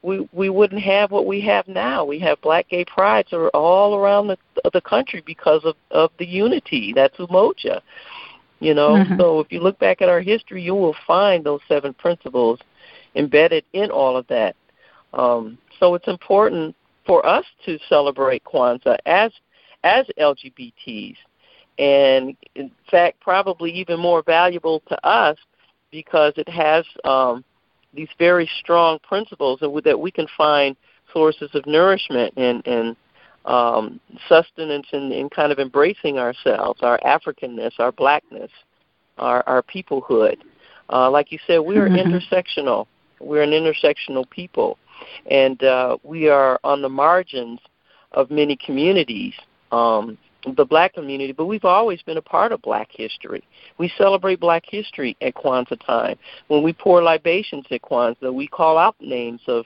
we wouldn't have what we have now. We have Black gay prides that are all around the country because of the unity. That's Umoja, you know. So if you look back at our history, you will find those 7 principles embedded in all of that. So it's important for us to celebrate Kwanzaa as LGBTs, and in fact probably even more valuable to us because it has these very strong principles that we can find sources of nourishment and sustenance in kind of embracing ourselves, our Africanness, our Blackness, our peoplehood. Like you said, we are intersectional. We're an intersectional people. And we are on the margins of many communities, the Black community, but we've always been a part of Black history. We celebrate Black history at Kwanzaa time. When we pour libations at Kwanzaa, we call out names of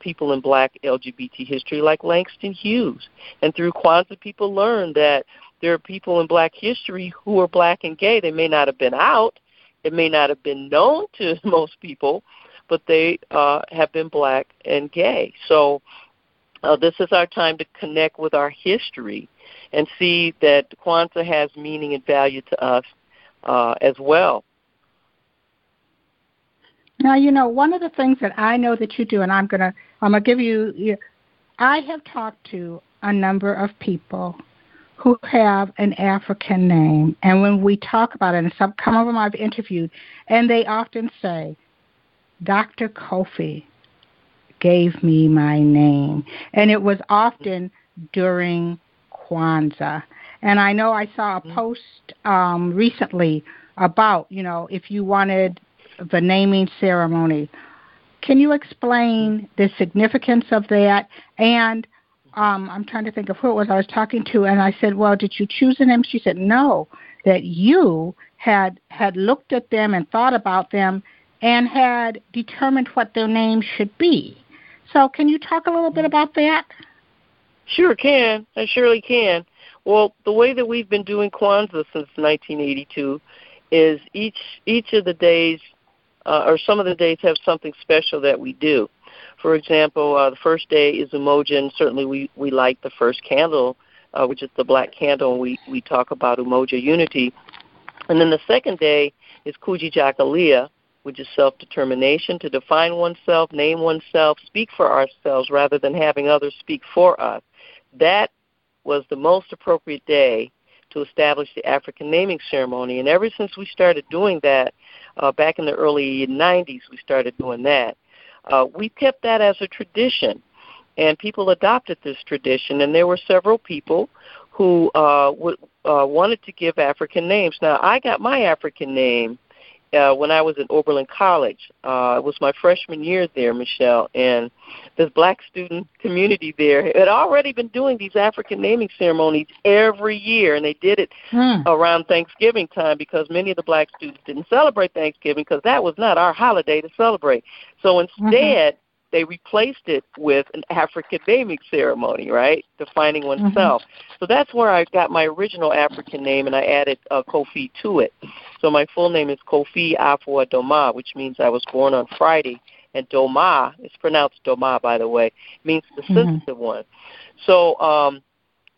people in Black LGBT history like Langston Hughes. And through Kwanzaa, people learn that there are people in Black history who are Black and gay. They may not have been out. It may not have been known to most people, but they have been Black and gay. So this is our time to connect with our history and see that Kwanzaa has meaning and value to us as well. Now, you know, one of the things that I know that you do, and I'm gonna give you, I have talked to a number of people who have an African name, and when we talk about it, and some of them I've interviewed, and they often say, Dr. Kofi gave me my name, and it was often during Kwanzaa. And I know I saw a post recently about, you know, if you wanted the naming ceremony. Can you explain the significance of that? And I'm trying to think of who it was I was talking to, and I said, well, did you choose a name? She said, no, that you had looked at them and thought about them and had determined what their name should be. So can you talk a little bit about that? Sure can. I surely can. Well, the way that we've been doing Kwanzaa since 1982 is each of the days, or some of the days have something special that we do. For example, the first day is Umoja, and certainly we light the first candle which is the Black Candle, and we talk about Umoja unity. And then the second day is Kujijakalia, which is self-determination, to define oneself, name oneself, speak for ourselves rather than having others speak for us. That was the most appropriate day to establish the African naming ceremony. And ever since we started doing that, back in the early 90s, we started doing that. We kept that as a tradition, and people adopted this tradition. And there were several people who wanted to give African names. Now, I got my African name when I was at Oberlin College. It was my freshman year there, Michelle, and this Black student community there had already been doing these African naming ceremonies every year, and they did it around Thanksgiving time because many of the Black students didn't celebrate Thanksgiving because that was not our holiday to celebrate. So instead, they replaced it with an African naming ceremony, right, defining oneself. So that's where I got my original African name, and I added Kofi to it. So my full name is Kofi Adoma, which means I was born on Friday. And Doma, it's pronounced Doma, by the way, means the sensitive one. So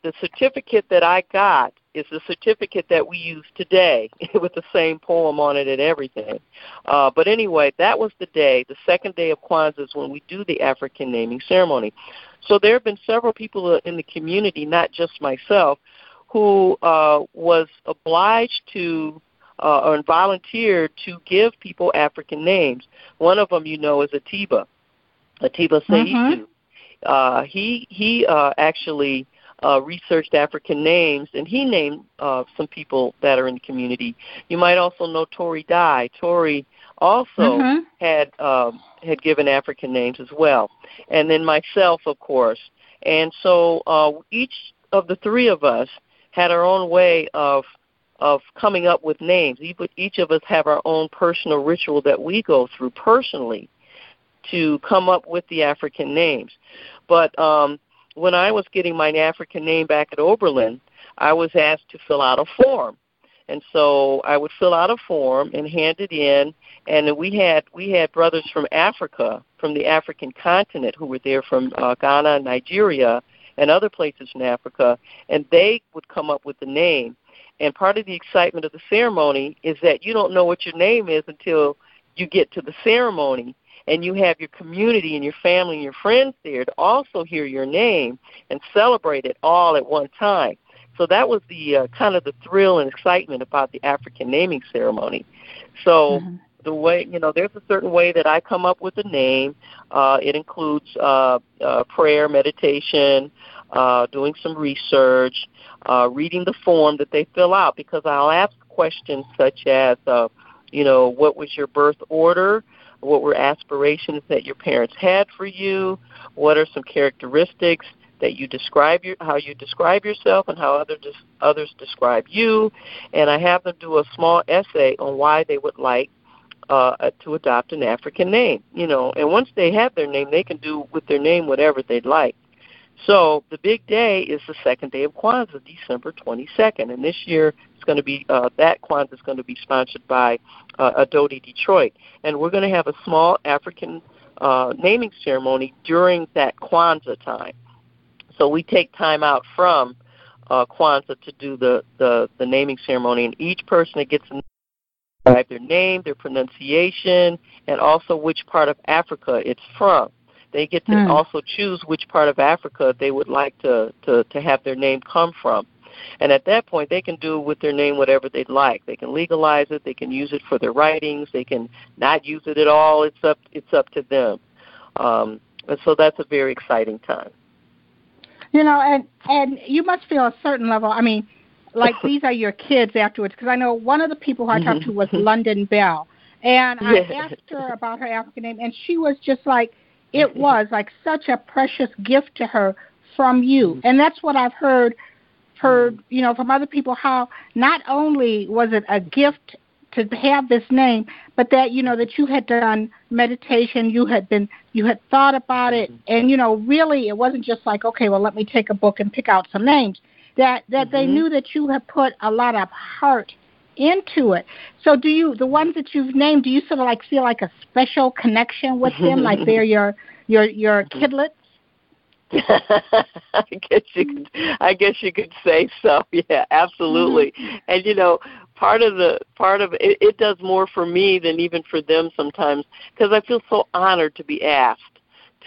the certificate that I got is the certificate that we use today with the same poem on it and everything. But anyway, that was the day, the second day of Kwanzaa is when we do the African naming ceremony. So there have been several people in the community, not just myself, who was obliged to or volunteered to give people African names. One of them, you know, is Atiba, Atiba Seidu. He actually researched African names, and he named some people that are in the community. You might also know Tori Dye. Tori also had given African names as well. And then myself, of course. And so each of the three of us had our own way of coming up with names. Each of us have our own personal ritual that we go through personally to come up with the African names. But when I was getting my African name back at Oberlin, I was asked to fill out a form. And so I would fill out a form and hand it in, and we had brothers from Africa, from the African continent, who were there from Ghana, Nigeria, and other places in Africa, and they would come up with the name. And part of the excitement of the ceremony is that you don't know what your name is until you get to the ceremony, and you have your community and your family and your friends there to also hear your name and celebrate it all at one time. So that was the kind of the thrill and excitement about the African naming ceremony. So the way, you know, there's a certain way that I come up with a name. It includes prayer, meditation, doing some research, reading the form that they fill out, because I'll ask questions such as, what was your birth order? What were aspirations that your parents had for you? What are some characteristics that you describe how you describe yourself and how others describe you? And I have them do a small essay on why they would like to adopt an African name. You know, and once they have their name, they can do with their name whatever they'd like. So the big day is the second day of Kwanzaa, December 22nd. And this year, it's going to be that Kwanzaa is going to be sponsored by Adodi Detroit. And we're going to have a small African naming ceremony during that Kwanzaa time. So we take time out from Kwanzaa to do the naming ceremony. And each person that gets their name, their pronunciation, and also which part of Africa it's from. They get to also choose which part of Africa they would like to have their name come from. And at that point, they can do with their name whatever they'd like. They can legalize it. They can use it for their writings. They can not use it at all. It's up to them. And so that's a very exciting time. You know, and you must feel a certain level. I mean, like these are your kids afterwards, because I know one of the people who I talked to was London Bell. And I asked her about her African name, and she was just like, it was like such a precious gift to her from you. And that's what I've heard, you know, from other people, how not only was it a gift to have this name, but that, you know, that you had done meditation, you had thought about it, and, you know, really it wasn't just like, okay, well, let me take a book and pick out some names, that they knew that you had put a lot of heart into it. So do you, the ones that you've named, do you sort of like feel like a special connection with them, like they're your kidlets? I guess you could say so. Yeah, absolutely. Mm-hmm. And you know, part of it, it does more for me than even for them sometimes, because I feel so honored to be asked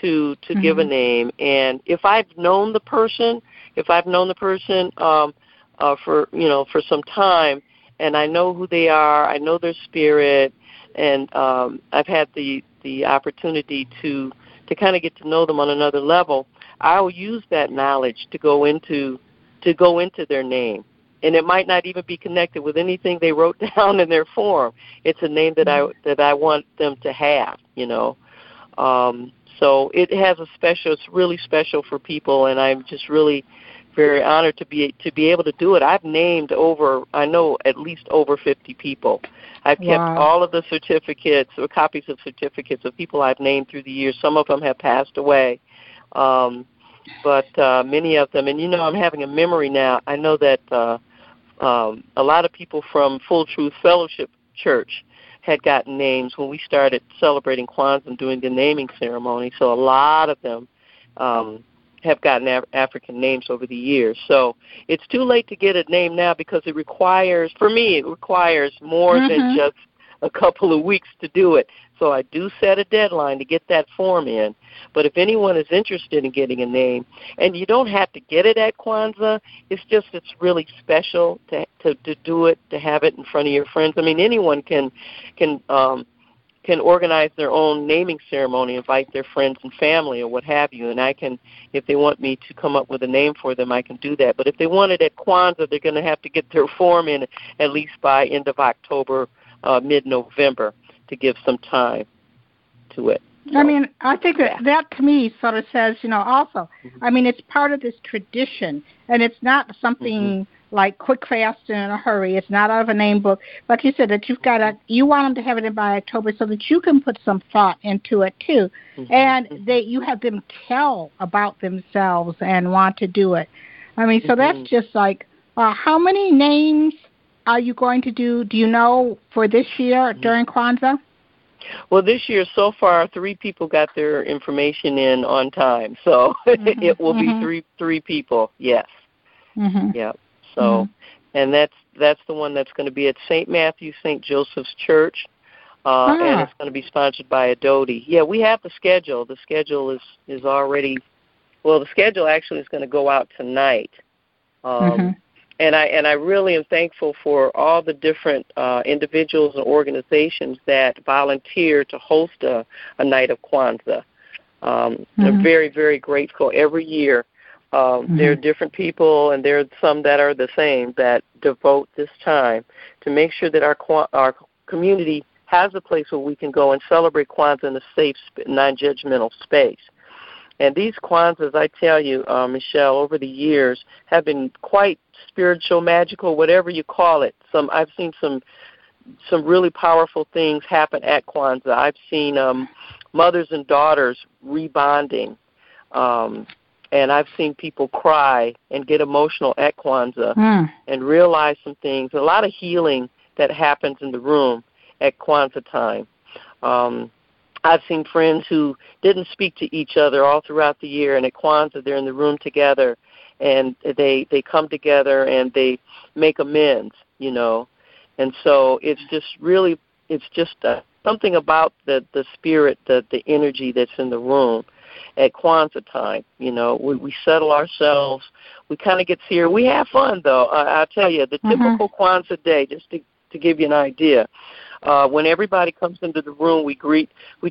to mm-hmm. give a name. And if I've known the person for some time, and I know who they are, I know their spirit, and I've had the opportunity to kind of get to know them on another level, I will use that knowledge to go into their name. And it might not even be connected with anything they wrote down in their form. It's a name that I want them to have, you know. So it has it's really special for people, and I'm just really very honored to be able to do it. I've named at least over 50 people. I've kept all of the certificates or copies of certificates of people I've named through the years. Some of them have passed away, but many of them. And, you know, I'm having a memory now. I know that a lot of people from Full Truth Fellowship Church had gotten names when we started celebrating Kwanzaa and doing the naming ceremony. So a lot of them have gotten African names over the years. So it's too late to get a name now, because it requires more mm-hmm. than just a couple of weeks to do it. So I do set a deadline to get that form in. But if anyone is interested in getting a name, and you don't have to get it at Kwanzaa, it's really special to do it, to have it in front of your friends. I mean, anyone can organize their own naming ceremony, invite their friends and family or what have you, and I can, if they want me to come up with a name for them, I can do that. But if they want it at Kwanzaa, they're going to have to get their form in at least by end of October, mid-November, to give some time to it. So, I mean, I think that to me sort of says, you know, also, mm-hmm. I mean, it's part of this tradition, and it's not something mm-hmm. like quick, fast, and in a hurry. It's not out of a name book. Like you said, that you want them to have it in by October so that you can put some thought into it, too, mm-hmm. and you have them tell about themselves and want to do it. I mean, so mm-hmm. that's just like, how many names are you going to do you know, for this year during Kwanzaa? Well, this year so far, 3 people got their information in on time. So mm-hmm. it will mm-hmm. be three people, yes. Mm-hmm. Yeah. So, mm-hmm. and that's the one that's going to be at St. Matthew, St. Joseph's Church, and it's going to be sponsored by Adodi. Yeah, we have the schedule. The schedule is already, well, the schedule actually is going to go out tonight. Mm-hmm. And I really am thankful for all the different individuals and organizations that volunteer to host a night of Kwanzaa. Mm-hmm. They're very, very grateful. Every year mm-hmm. there are different people, and there are some that are the same, that devote this time to make sure that our community has a place where we can go and celebrate Kwanzaa in a safe, non-judgmental space. And these Kwanzaas, I tell you, Michelle, over the years have been quite spiritual, magical, whatever you call it. I've seen some really powerful things happen at Kwanzaa. I've seen mothers and daughters rebonding, and I've seen people cry and get emotional at Kwanzaa and realize some things. A lot of healing that happens in the room at Kwanzaa time. I've seen friends who didn't speak to each other all throughout the year, and at Kwanzaa they're in the room together, and they come together and they make amends, you know. And so it's just something about the spirit, the energy that's in the room at Kwanzaa time, you know. We settle ourselves, we kind of get here, we have fun though. I'll tell you, the typical Kwanzaa day, just to give you an idea. When everybody comes into the room, we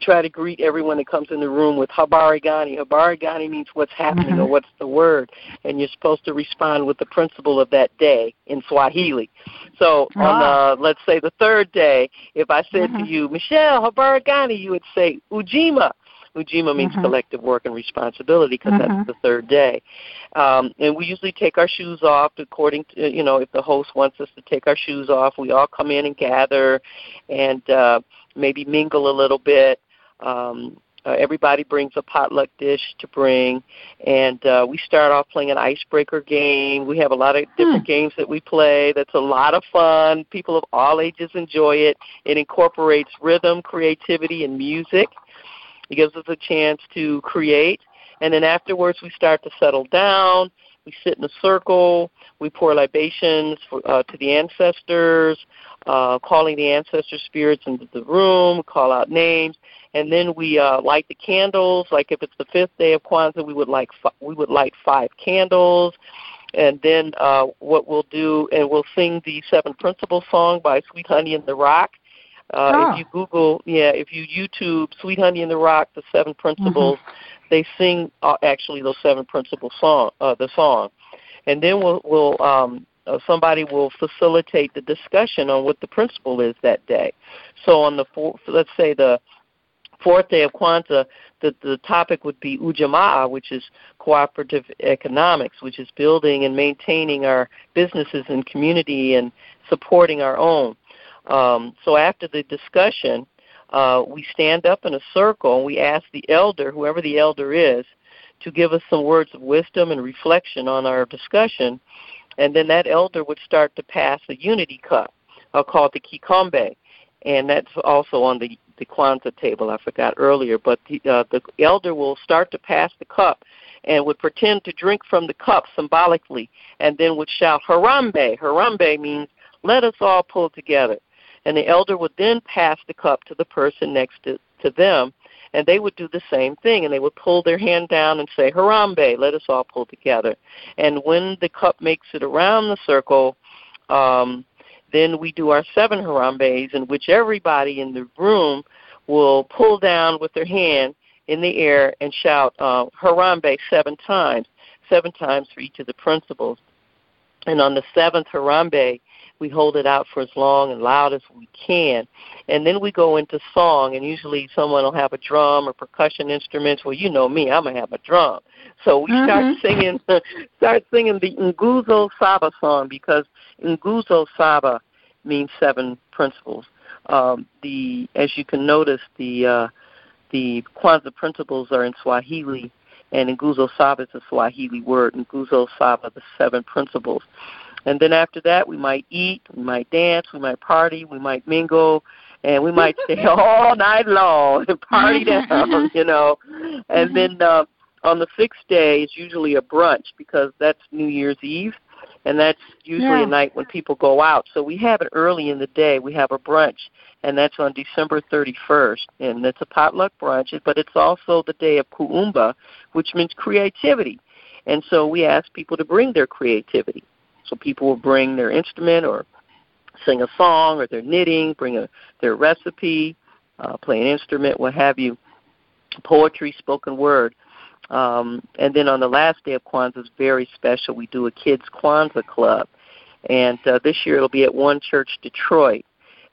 try to greet everyone that comes in the room with Habari Gani. Habari Gani means what's happening mm-hmm. or what's the word, and you're supposed to respond with the principle of that day in Swahili. So on, let's say, the third day, if I said mm-hmm. to you, Michelle, Habari Gani, you would say Ujima. Ujima means mm-hmm. collective work and responsibility, because mm-hmm. that's the third day. And we usually take our shoes off, according to, you know, if the host wants us to take our shoes off. We all come in and gather and maybe mingle a little bit. Everybody brings a potluck dish to bring, and we start off playing an icebreaker game. We have a lot of different games that we play. That's a lot of fun. People of all ages enjoy it. It incorporates rhythm, creativity, and music. It gives us a chance to create And then afterwards, we start to settle down. We sit in a circle. We pour libations to the ancestors, calling the ancestor spirits into the room, call out names, and then we light the candles. Like if it's the fifth day of Kwanzaa, we would light five candles. And then what we'll do, and we'll sing the Seven Principles song by Sweet Honey and the Rock. If you Google, if you YouTube Sweet Honey and the Rock, the Seven Principles, they sing actually those Seven Principles song, the song. And then somebody will facilitate the discussion on what the principle is that day. So on the fourth day of Kwanzaa, the topic would be Ujamaa, which is cooperative economics, which is building and maintaining our businesses and community and supporting our own. So after the discussion, we stand up in a circle and we ask the elder, whoever the elder is, to give us some words of wisdom and reflection on our discussion. And then that elder would start to pass a unity cup called the Kikombe. And that's also on the Kwanzaa table I forgot earlier. But the elder will start to pass the cup and would pretend to drink from the cup symbolically and then would shout, Harambe. Harambe means let us all pull together. And the elder would then pass the cup to the person next to them, and they would do the same thing, and they would pull their hand down and say, Harambe, let us all pull together. And when the cup makes it around the circle, then we do our seven Harambes, in which everybody in the room will pull down with their hand in the air and shout Harambe seven times for each of the principles. And on the seventh Harambe, we hold it out for as long and loud as we can. And then we go into song, and usually someone will have a drum or percussion instruments. Well, you know me, I'm going to have a drum. So we start singing the Nguzo Saba song, because Nguzo Saba means seven principles. As you can notice, the Kwanzaa principles are in Swahili, and Nguzo Saba is a Swahili word, Nguzo Saba, the seven principles. And then after that, we might eat, we might dance, we might party, we might mingle, and we might stay all night long and party down, you know. And then on the sixth day is usually a brunch, because that's New Year's Eve, and that's usually a night when people go out. So we have it early in the day. We have a brunch, and that's on December 31st, and it's a potluck brunch, but it's also the day of Kuumba, which means creativity. And so we ask people to bring their creativity. So people will bring their instrument or sing a song or their knitting, bring their recipe, play an instrument, what have you, poetry, spoken word. And then on the last day of Kwanzaa is very special. We do a kids' Kwanzaa club. And this year it will be at One Church Detroit.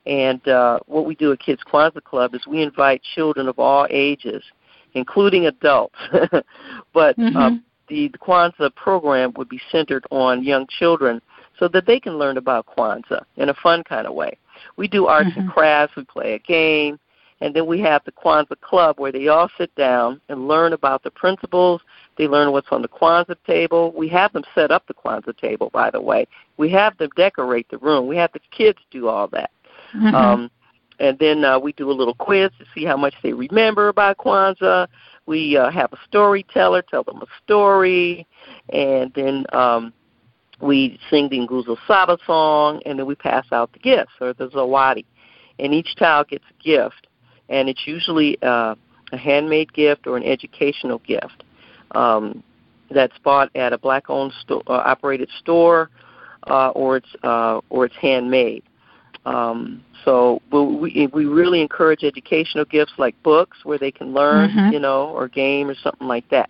And what we do at Kids' Kwanzaa Club is we invite children of all ages, including adults. But the Kwanzaa program would be centered on young children so that they can learn about Kwanzaa in a fun kind of way. We do arts and crafts, we play a game, and then we have the Kwanzaa Club where they all sit down and learn about the principles. They learn what's on the Kwanzaa table. We have them set up the Kwanzaa table, by the way. We have them decorate the room. We have the kids do all that. And then we do a little quiz to see how much they remember about Kwanzaa. We have a storyteller tell them a story, and then we sing the Nguzo Saba song, and then we pass out the gifts, or the Zawadi. And each child gets a gift, and it's usually a handmade gift or an educational gift that's bought at a Black-owned operated store, or it's handmade. So we really encourage educational gifts like books where they can learn, you know, or game or something like that.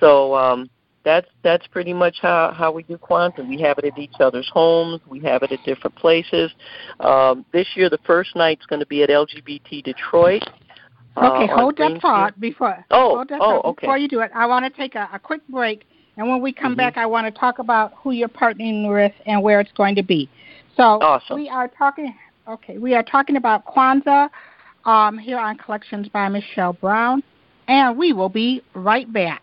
So that's pretty much how we do Kwanzaa. We have it at each other's homes. We have it at different places. This year the first night's going to be at LGBT Detroit. Okay, hold that thought before. Before you do it, I want to take a quick break, and when we come back, I want to talk about who you're partnering with and where it's going to be. So we are talking about Kwanzaa here on Collections by Michelle Brown, and we will be right back.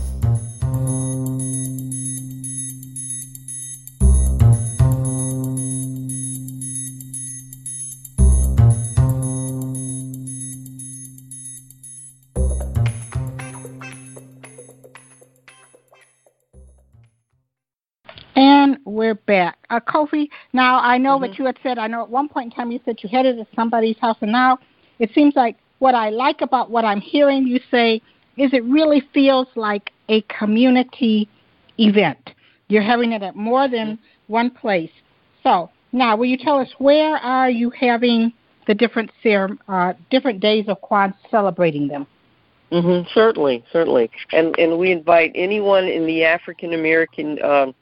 Back. Kofi, now I know what you had said. I know at one point in time you said you headed to somebody's house, and now it seems like what I like about what I'm hearing you say is it really feels like a community event. You're having it at more than one place. So now will you tell us where are you having the different days of Kwanzaa, celebrating them? Mm-hmm. Certainly. And we invite anyone in the African-American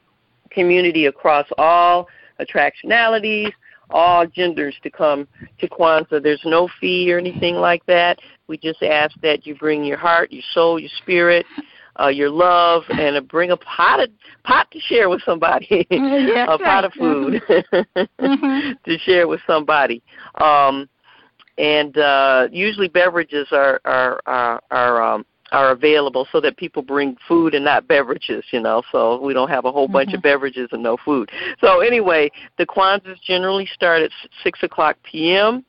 community across all attractionalities, all genders to come to Kwanzaa. There's no fee or anything like that. We just ask that you bring your heart, your soul, your spirit, your love, and bring a pot to share with somebody, a pot of food to share with somebody. And usually beverages are available so that people bring food and not beverages, so we don't have a whole bunch of beverages and no food. So anyway, the Kwanzaas generally start at 6 o'clock p.m.,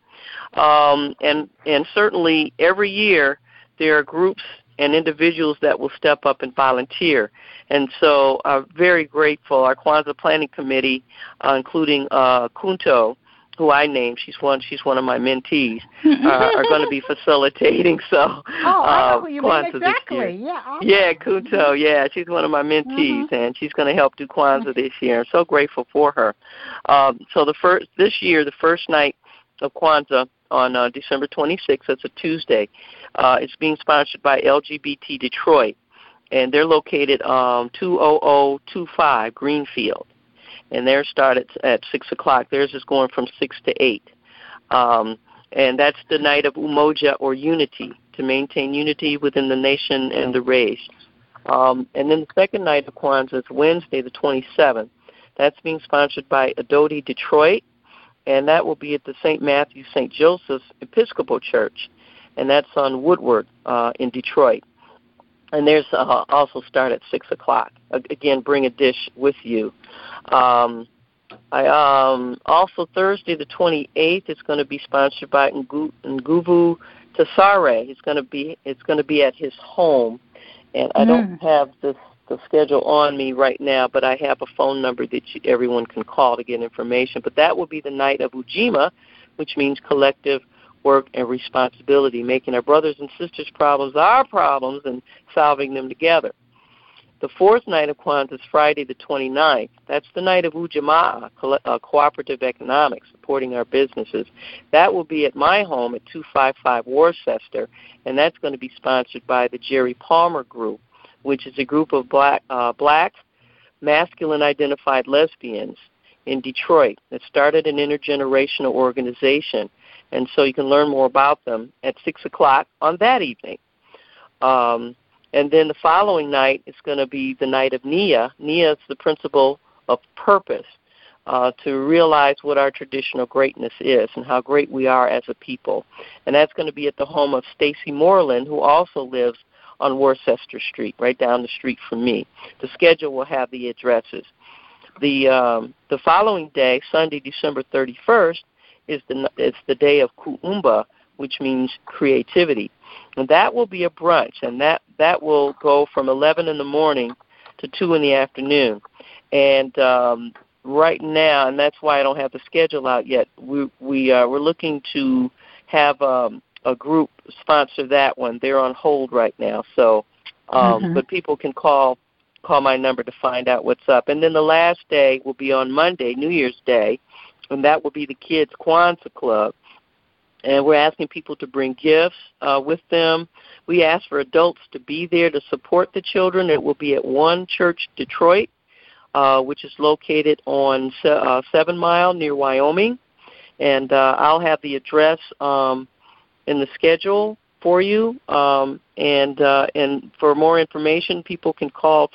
and certainly every year there are groups and individuals that will step up and volunteer. And so I'm very grateful. Our Kwanzaa Planning Committee, including Kunto, who I named, she's one of my mentees, are going to be facilitating. So, I know who you mean exactly. Yeah, Kuto, she's one of my mentees, and she's going to help do Kwanzaa this year. I'm so grateful for her. So this year, the first night of Kwanzaa on December 26th, that's a Tuesday, it's being sponsored by LGBT Detroit, and they're located 20025 Greenfield. And theirs started at 6 o'clock. Theirs is going from 6 to 8. And that's the night of Umoja, or unity, to maintain unity within the nation and the race. And then the second night of Kwanzaa is Wednesday, the 27th. That's being sponsored by Adodi Detroit, and that will be at the St. Matthew St. Joseph's Episcopal Church, and that's on Woodward in Detroit. And theirs also start at 6 o'clock. Again, bring a dish with you. Also, Thursday the 28th is going to be sponsored by Nguvu Tasare. It's going to be at his home, and I don't have the schedule on me right now, but I have a phone number that everyone can call to get information. But that will be the night of Ujima, which means collective work and responsibility, making our brothers and sisters' problems our problems and solving them together. The fourth night of Kwanzaa is Friday the 29th. That's the night of Ujamaa, cooperative economics, supporting our businesses. That will be at my home at 255 Worcester, and that's going to be sponsored by the Jerry Palmer Group, which is a group of black masculine-identified lesbians in Detroit that started an intergenerational organization. And so you can learn more about them at 6 o'clock on that evening. And then the following night is going to be the night of Nia. Nia is the principle of purpose, to realize what our traditional greatness is and how great we are as a people. And that's going to be at the home of Stacy Moreland, who also lives on Worcester Street, right down the street from me. The schedule will have the addresses. The following day, Sunday, December 31st, it's the day of Kuumba, which means creativity. And that will be a brunch, and that will go from 11 in the morning to 2 in the afternoon. And right now, and that's why I don't have the schedule out yet, we're looking to have a group sponsor that one. They're on hold right now. So, but people can call my number to find out what's up. And then the last day will be on Monday, New Year's Day, and that will be the Kids Kwanzaa Club. And we're asking people to bring gifts with them. We ask for adults to be there to support the children. It will be at One Church Detroit, which is located on 7 Mile near Wyoming. And I'll have the address in the schedule for you. And for more information, people can call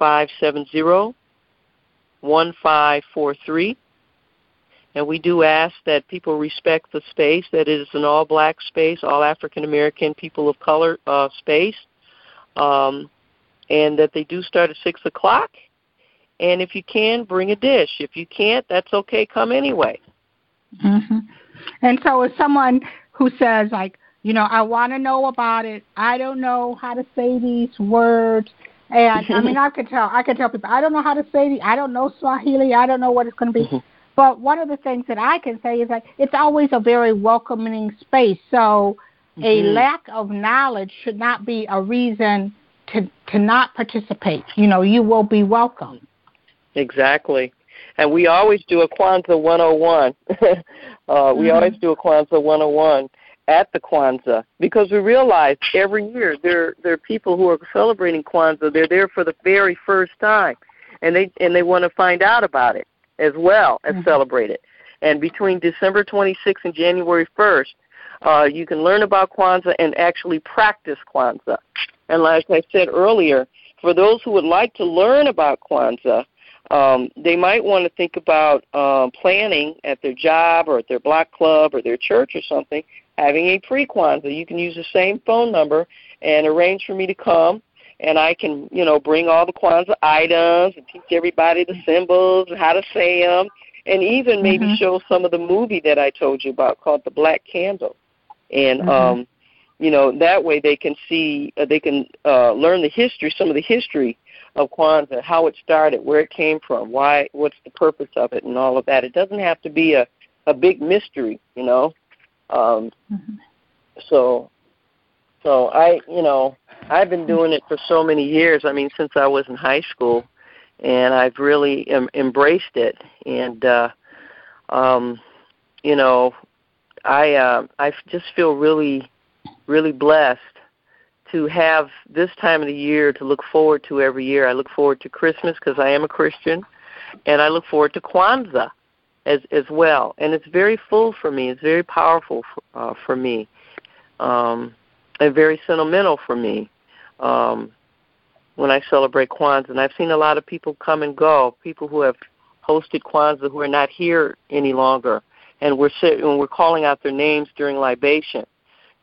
313-570-1543. And we do ask that people respect the space, that it is an all-black space, all African-American people of color space, and that they do start at 6 o'clock. And if you can, bring a dish. If you can't, that's okay. Come anyway. Mm-hmm. And so if someone who says, like, you know, I want to know about it, I don't know how to say these words, and, I mean, I could tell people, I don't know how to say these, I don't know Swahili, I don't know what it's going to be. Mm-hmm. But one of the things that I can say is that it's always a very welcoming space. So mm-hmm. a lack of knowledge should not be a reason to not participate. You know, you will be welcome. Exactly. And we always do a Kwanzaa 101. We always do a Kwanzaa 101 at the Kwanzaa because we realize every year there are people who are celebrating Kwanzaa. They're there for the very first time, and they want to find out about it as well as celebrate it. And between December 26th and January 1st, you can learn about Kwanzaa and actually practice Kwanzaa. And like I said earlier, for those who would like to learn about Kwanzaa, they might want to think about planning at their job or at their block club or their church or something, having a pre-Kwanzaa. You can use the same phone number and arrange for me to come, and I can, you know, bring all the Kwanzaa items and teach everybody the symbols and how to say them, and even maybe show some of the movie that I told you about called The Black Candle. And, you know, that way they can see, they can learn the history, some of the history of Kwanzaa, how it started, where it came from, why, what's the purpose of it, and all of that. It doesn't have to be a big mystery, you know. So I, you know, I've been doing it for so many years. I mean, since I was in high school, and I've really embraced it. And you know, I just feel really, really blessed to have this time of the year to look forward to every year. I look forward to Christmas because I am a Christian, and I look forward to Kwanzaa as well. And it's very full for me. It's very powerful for me, and very sentimental for me when I celebrate Kwanzaa. And I've seen a lot of people come and go, people who have hosted Kwanzaa who are not here any longer, and we're calling out their names during libation.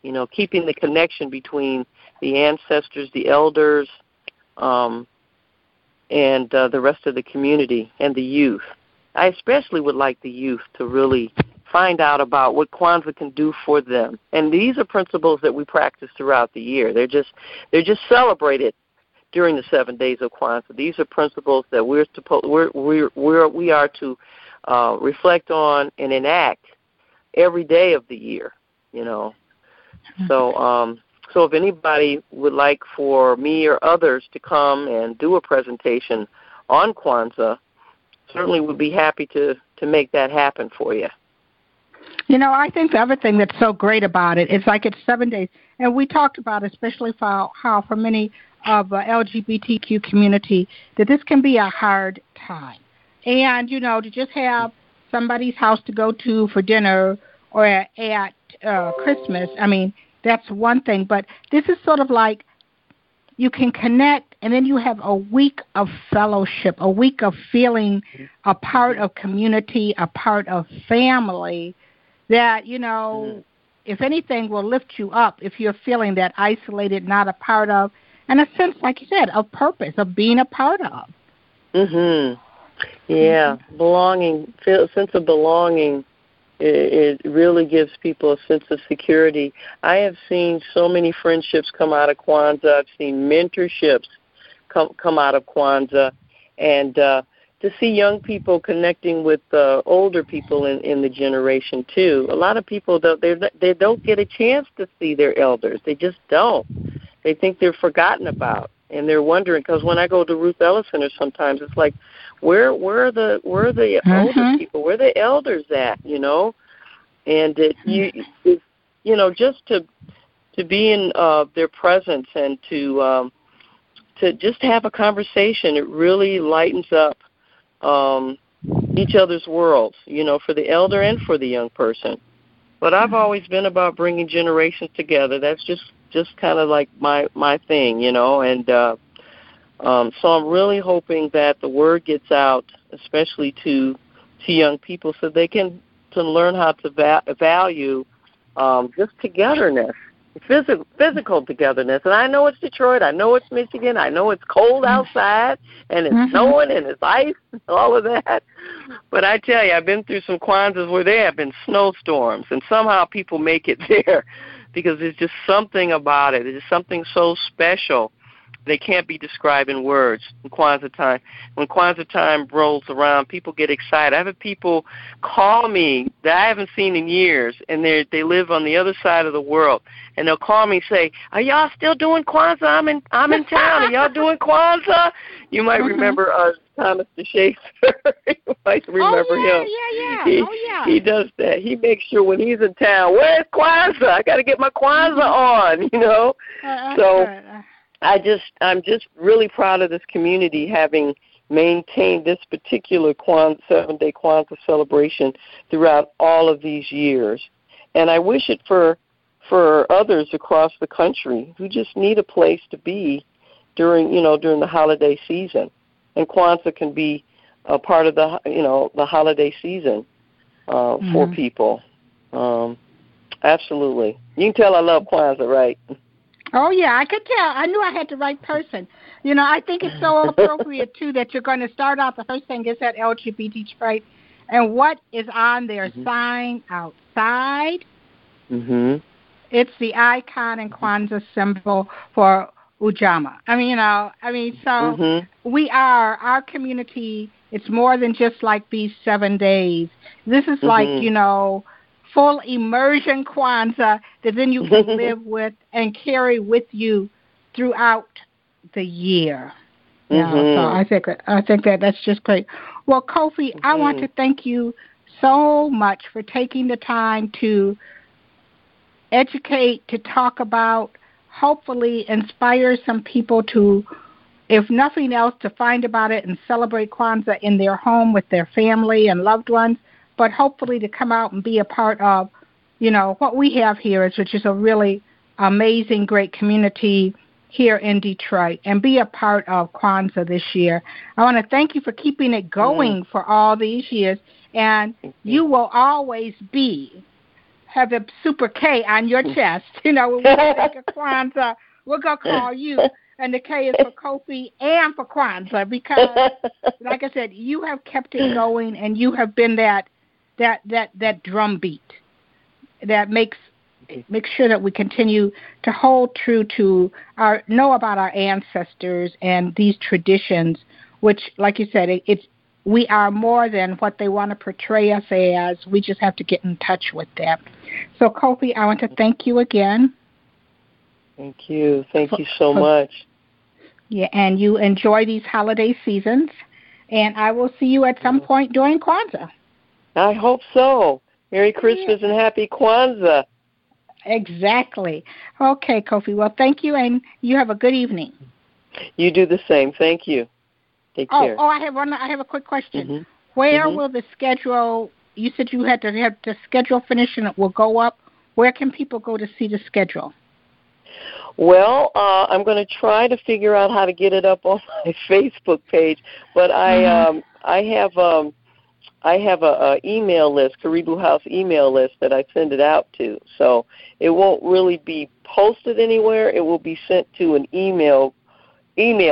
You know, keeping the connection between the ancestors, the elders, and the rest of the community and the youth. I especially would like the youth to really find out about what Kwanzaa can do for them. And these are principles that we practice throughout the year. They're just celebrated during the 7 days of Kwanzaa. These are principles that we are to reflect on and enact every day of the year. You know. So if anybody would like for me or others to come and do a presentation on Kwanzaa, certainly would be happy to make that happen for you. You know, I think the other thing that's so great about it is like it's 7 days, and we talked about, especially for how for many of the LGBTQ community, that this can be a hard time. And, you know, to just have somebody's house to go to for dinner or at Christmas, I mean, that's one thing. But this is sort of like you can connect, and then you have a week of fellowship, a week of feeling a part of community, a part of family that, you know, if anything, will lift you up if you're feeling that isolated, not a part of, and a sense, like you said, of purpose, of being a part of. Yeah, belonging, sense of belonging. It really gives people a sense of security. I have seen so many friendships come out of Kwanzaa. I've seen mentorships come out of Kwanzaa. And to see young people connecting with older people in the generation, too. A lot of people, they don't get a chance to see their elders. They just don't. They think they're forgotten about. And they're wondering, because when I go to Ruth Ellis Center sometimes, it's like, where are the older people? Where are the elders at? You know, and you know, just to be in their presence and to to just have a conversation. It really lightens up each other's worlds, you know, for the elder and for the young person. But I've always been about bringing generations together. That's just kind of like my thing, you know. And so I'm really hoping that the word gets out, especially to young people, so they can learn how to value just togetherness, physical togetherness. And I know it's Detroit. I know it's Michigan. I know it's cold outside, and it's snowing, and it's ice, and all of that. But I tell you, I've been through some Kwanzaas where there have been snowstorms, and somehow people make it there because there's just something about it. It's something so special. They can't be described in words in Kwanzaa time. When Kwanzaa time rolls around, people get excited. I've had people call me that I haven't seen in years, and they live on the other side of the world, and they'll call me and say, "Are y'all still doing Kwanzaa? I'm in town. Are y'all doing Kwanzaa?" You might remember Thomas the Schaefer. You might remember him. He does that. He makes sure when he's in town, "Where's Kwanzaa? I got to get my Kwanzaa on," you know. I'm just really proud of this community having maintained this particular 7-day Kwanzaa celebration throughout all of these years. And I wish it for others across the country who just need a place to be during the holiday season. And Kwanzaa can be a part of the holiday season for people. Absolutely. You can tell I love Kwanzaa, right? Oh, yeah, I could tell. I knew I had the right person. You know, I think it's so appropriate, too, that you're going to start off. The first thing is that LGBT Detroit. And what is on their sign outside? It's the icon and Kwanzaa symbol for Ujima. We are, our community, it's more than just like these 7 days. This is like, full immersion Kwanzaa that then you can live with and carry with you throughout the year. So I think that's just great. Well, Kofi, I want to thank you so much for taking the time to educate, to talk about, hopefully inspire some people to, if nothing else, to find about it and celebrate Kwanzaa in their home with their family and loved ones, but hopefully to come out and be a part of, what we have here, which is a really amazing, great community here in Detroit, and be a part of Kwanzaa this year. I want to thank you for keeping it going for all these years, and you will always have a super K on your chest. When we think of Kwanzaa, we're going to call you. And the K is for Kofi and for Kwanzaa because, like I said, you have kept it going, and you have been that drumbeat that makes sure that we continue to hold true to our ancestors and these traditions, which, like you said, we are more than what they want to portray us as. We just have to get in touch with that. So, Kofi, I want to thank you again. Thank you. Thank you so much. Yeah, and you enjoy these holiday seasons, and I will see you at some point during Kwanzaa. I hope so. Merry Christmas and Happy Kwanzaa. Exactly. Okay, Kofi. Well, thank you, and you have a good evening. You do the same. Thank you. Take care. Oh, I have a quick question. Where will the schedule, you said you had to have the schedule finished and it will go up. Where can people go to see the schedule? Well, I'm going to try to figure out how to get it up on my Facebook page, but I have a email list, Karibu House email list that I send it out to. So it won't really be posted anywhere. It will be sent to an email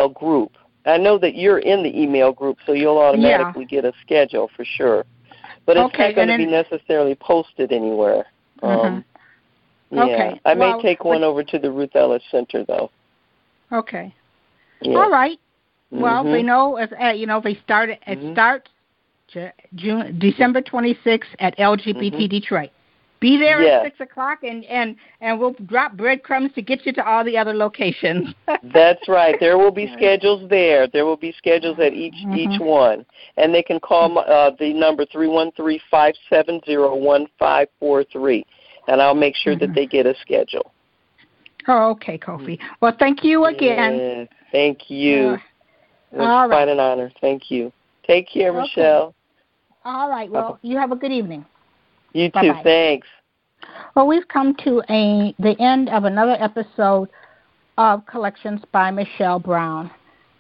group. I know that you're in the email group, so you'll automatically get a schedule for sure. But it's not going to be necessarily posted anywhere. Okay. I may take one over to the Ruth Ellis Center, though. Okay. Yeah. All right. Well, they know if they start it starts December 26th at LGBT Detroit. Be there at 6:00, and we'll drop breadcrumbs to get you to all the other locations. That's right. There will be schedules there. There will be schedules at each one, and they can call the number 313-570-1543. And I'll make sure that they get a schedule. Oh, okay, Kofi. Well, thank you again. Thank you. It was quite an honor. Thank you. Take care, Michelle. All right. Well, you have a good evening. You too. Bye-bye. Thanks. Well, we've come to the end of another episode of Collections by Michelle Brown.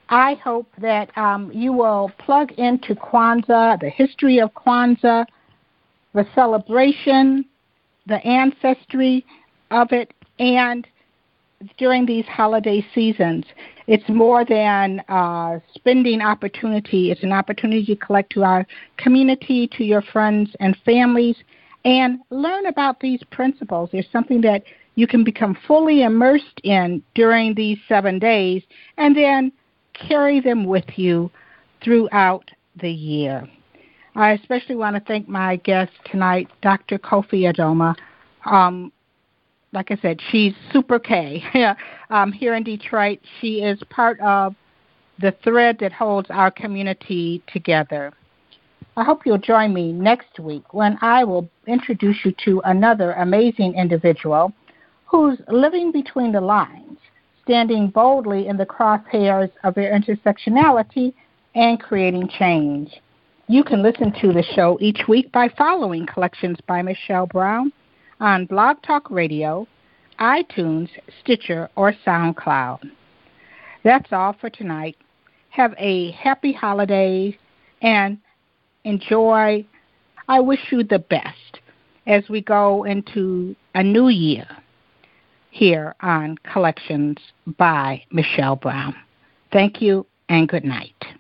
I hope that you will plug into Kwanzaa, the history of Kwanzaa, the celebration, the ancestry of it, and during these holiday seasons. It's more than spending opportunity. It's an opportunity to collect to our community, to your friends and families, and learn about these principles. There's something that you can become fully immersed in during these 7 days and then carry them with you throughout the year. I especially want to thank my guest tonight, Dr. Kofi Adoma. Like I said, she's Super K. Here in Detroit, she is part of the thread that holds our community together. I hope you'll join me next week when I will introduce you to another amazing individual who's living between the lines, standing boldly in the crosshairs of their intersectionality and creating change. You can listen to the show each week by following Collections by Michelle Brown on Blog Talk Radio, iTunes, Stitcher, or SoundCloud. That's all for tonight. Have a happy holiday and enjoy. I wish you the best as we go into a new year here on Collections by Michelle Brown. Thank you and good night.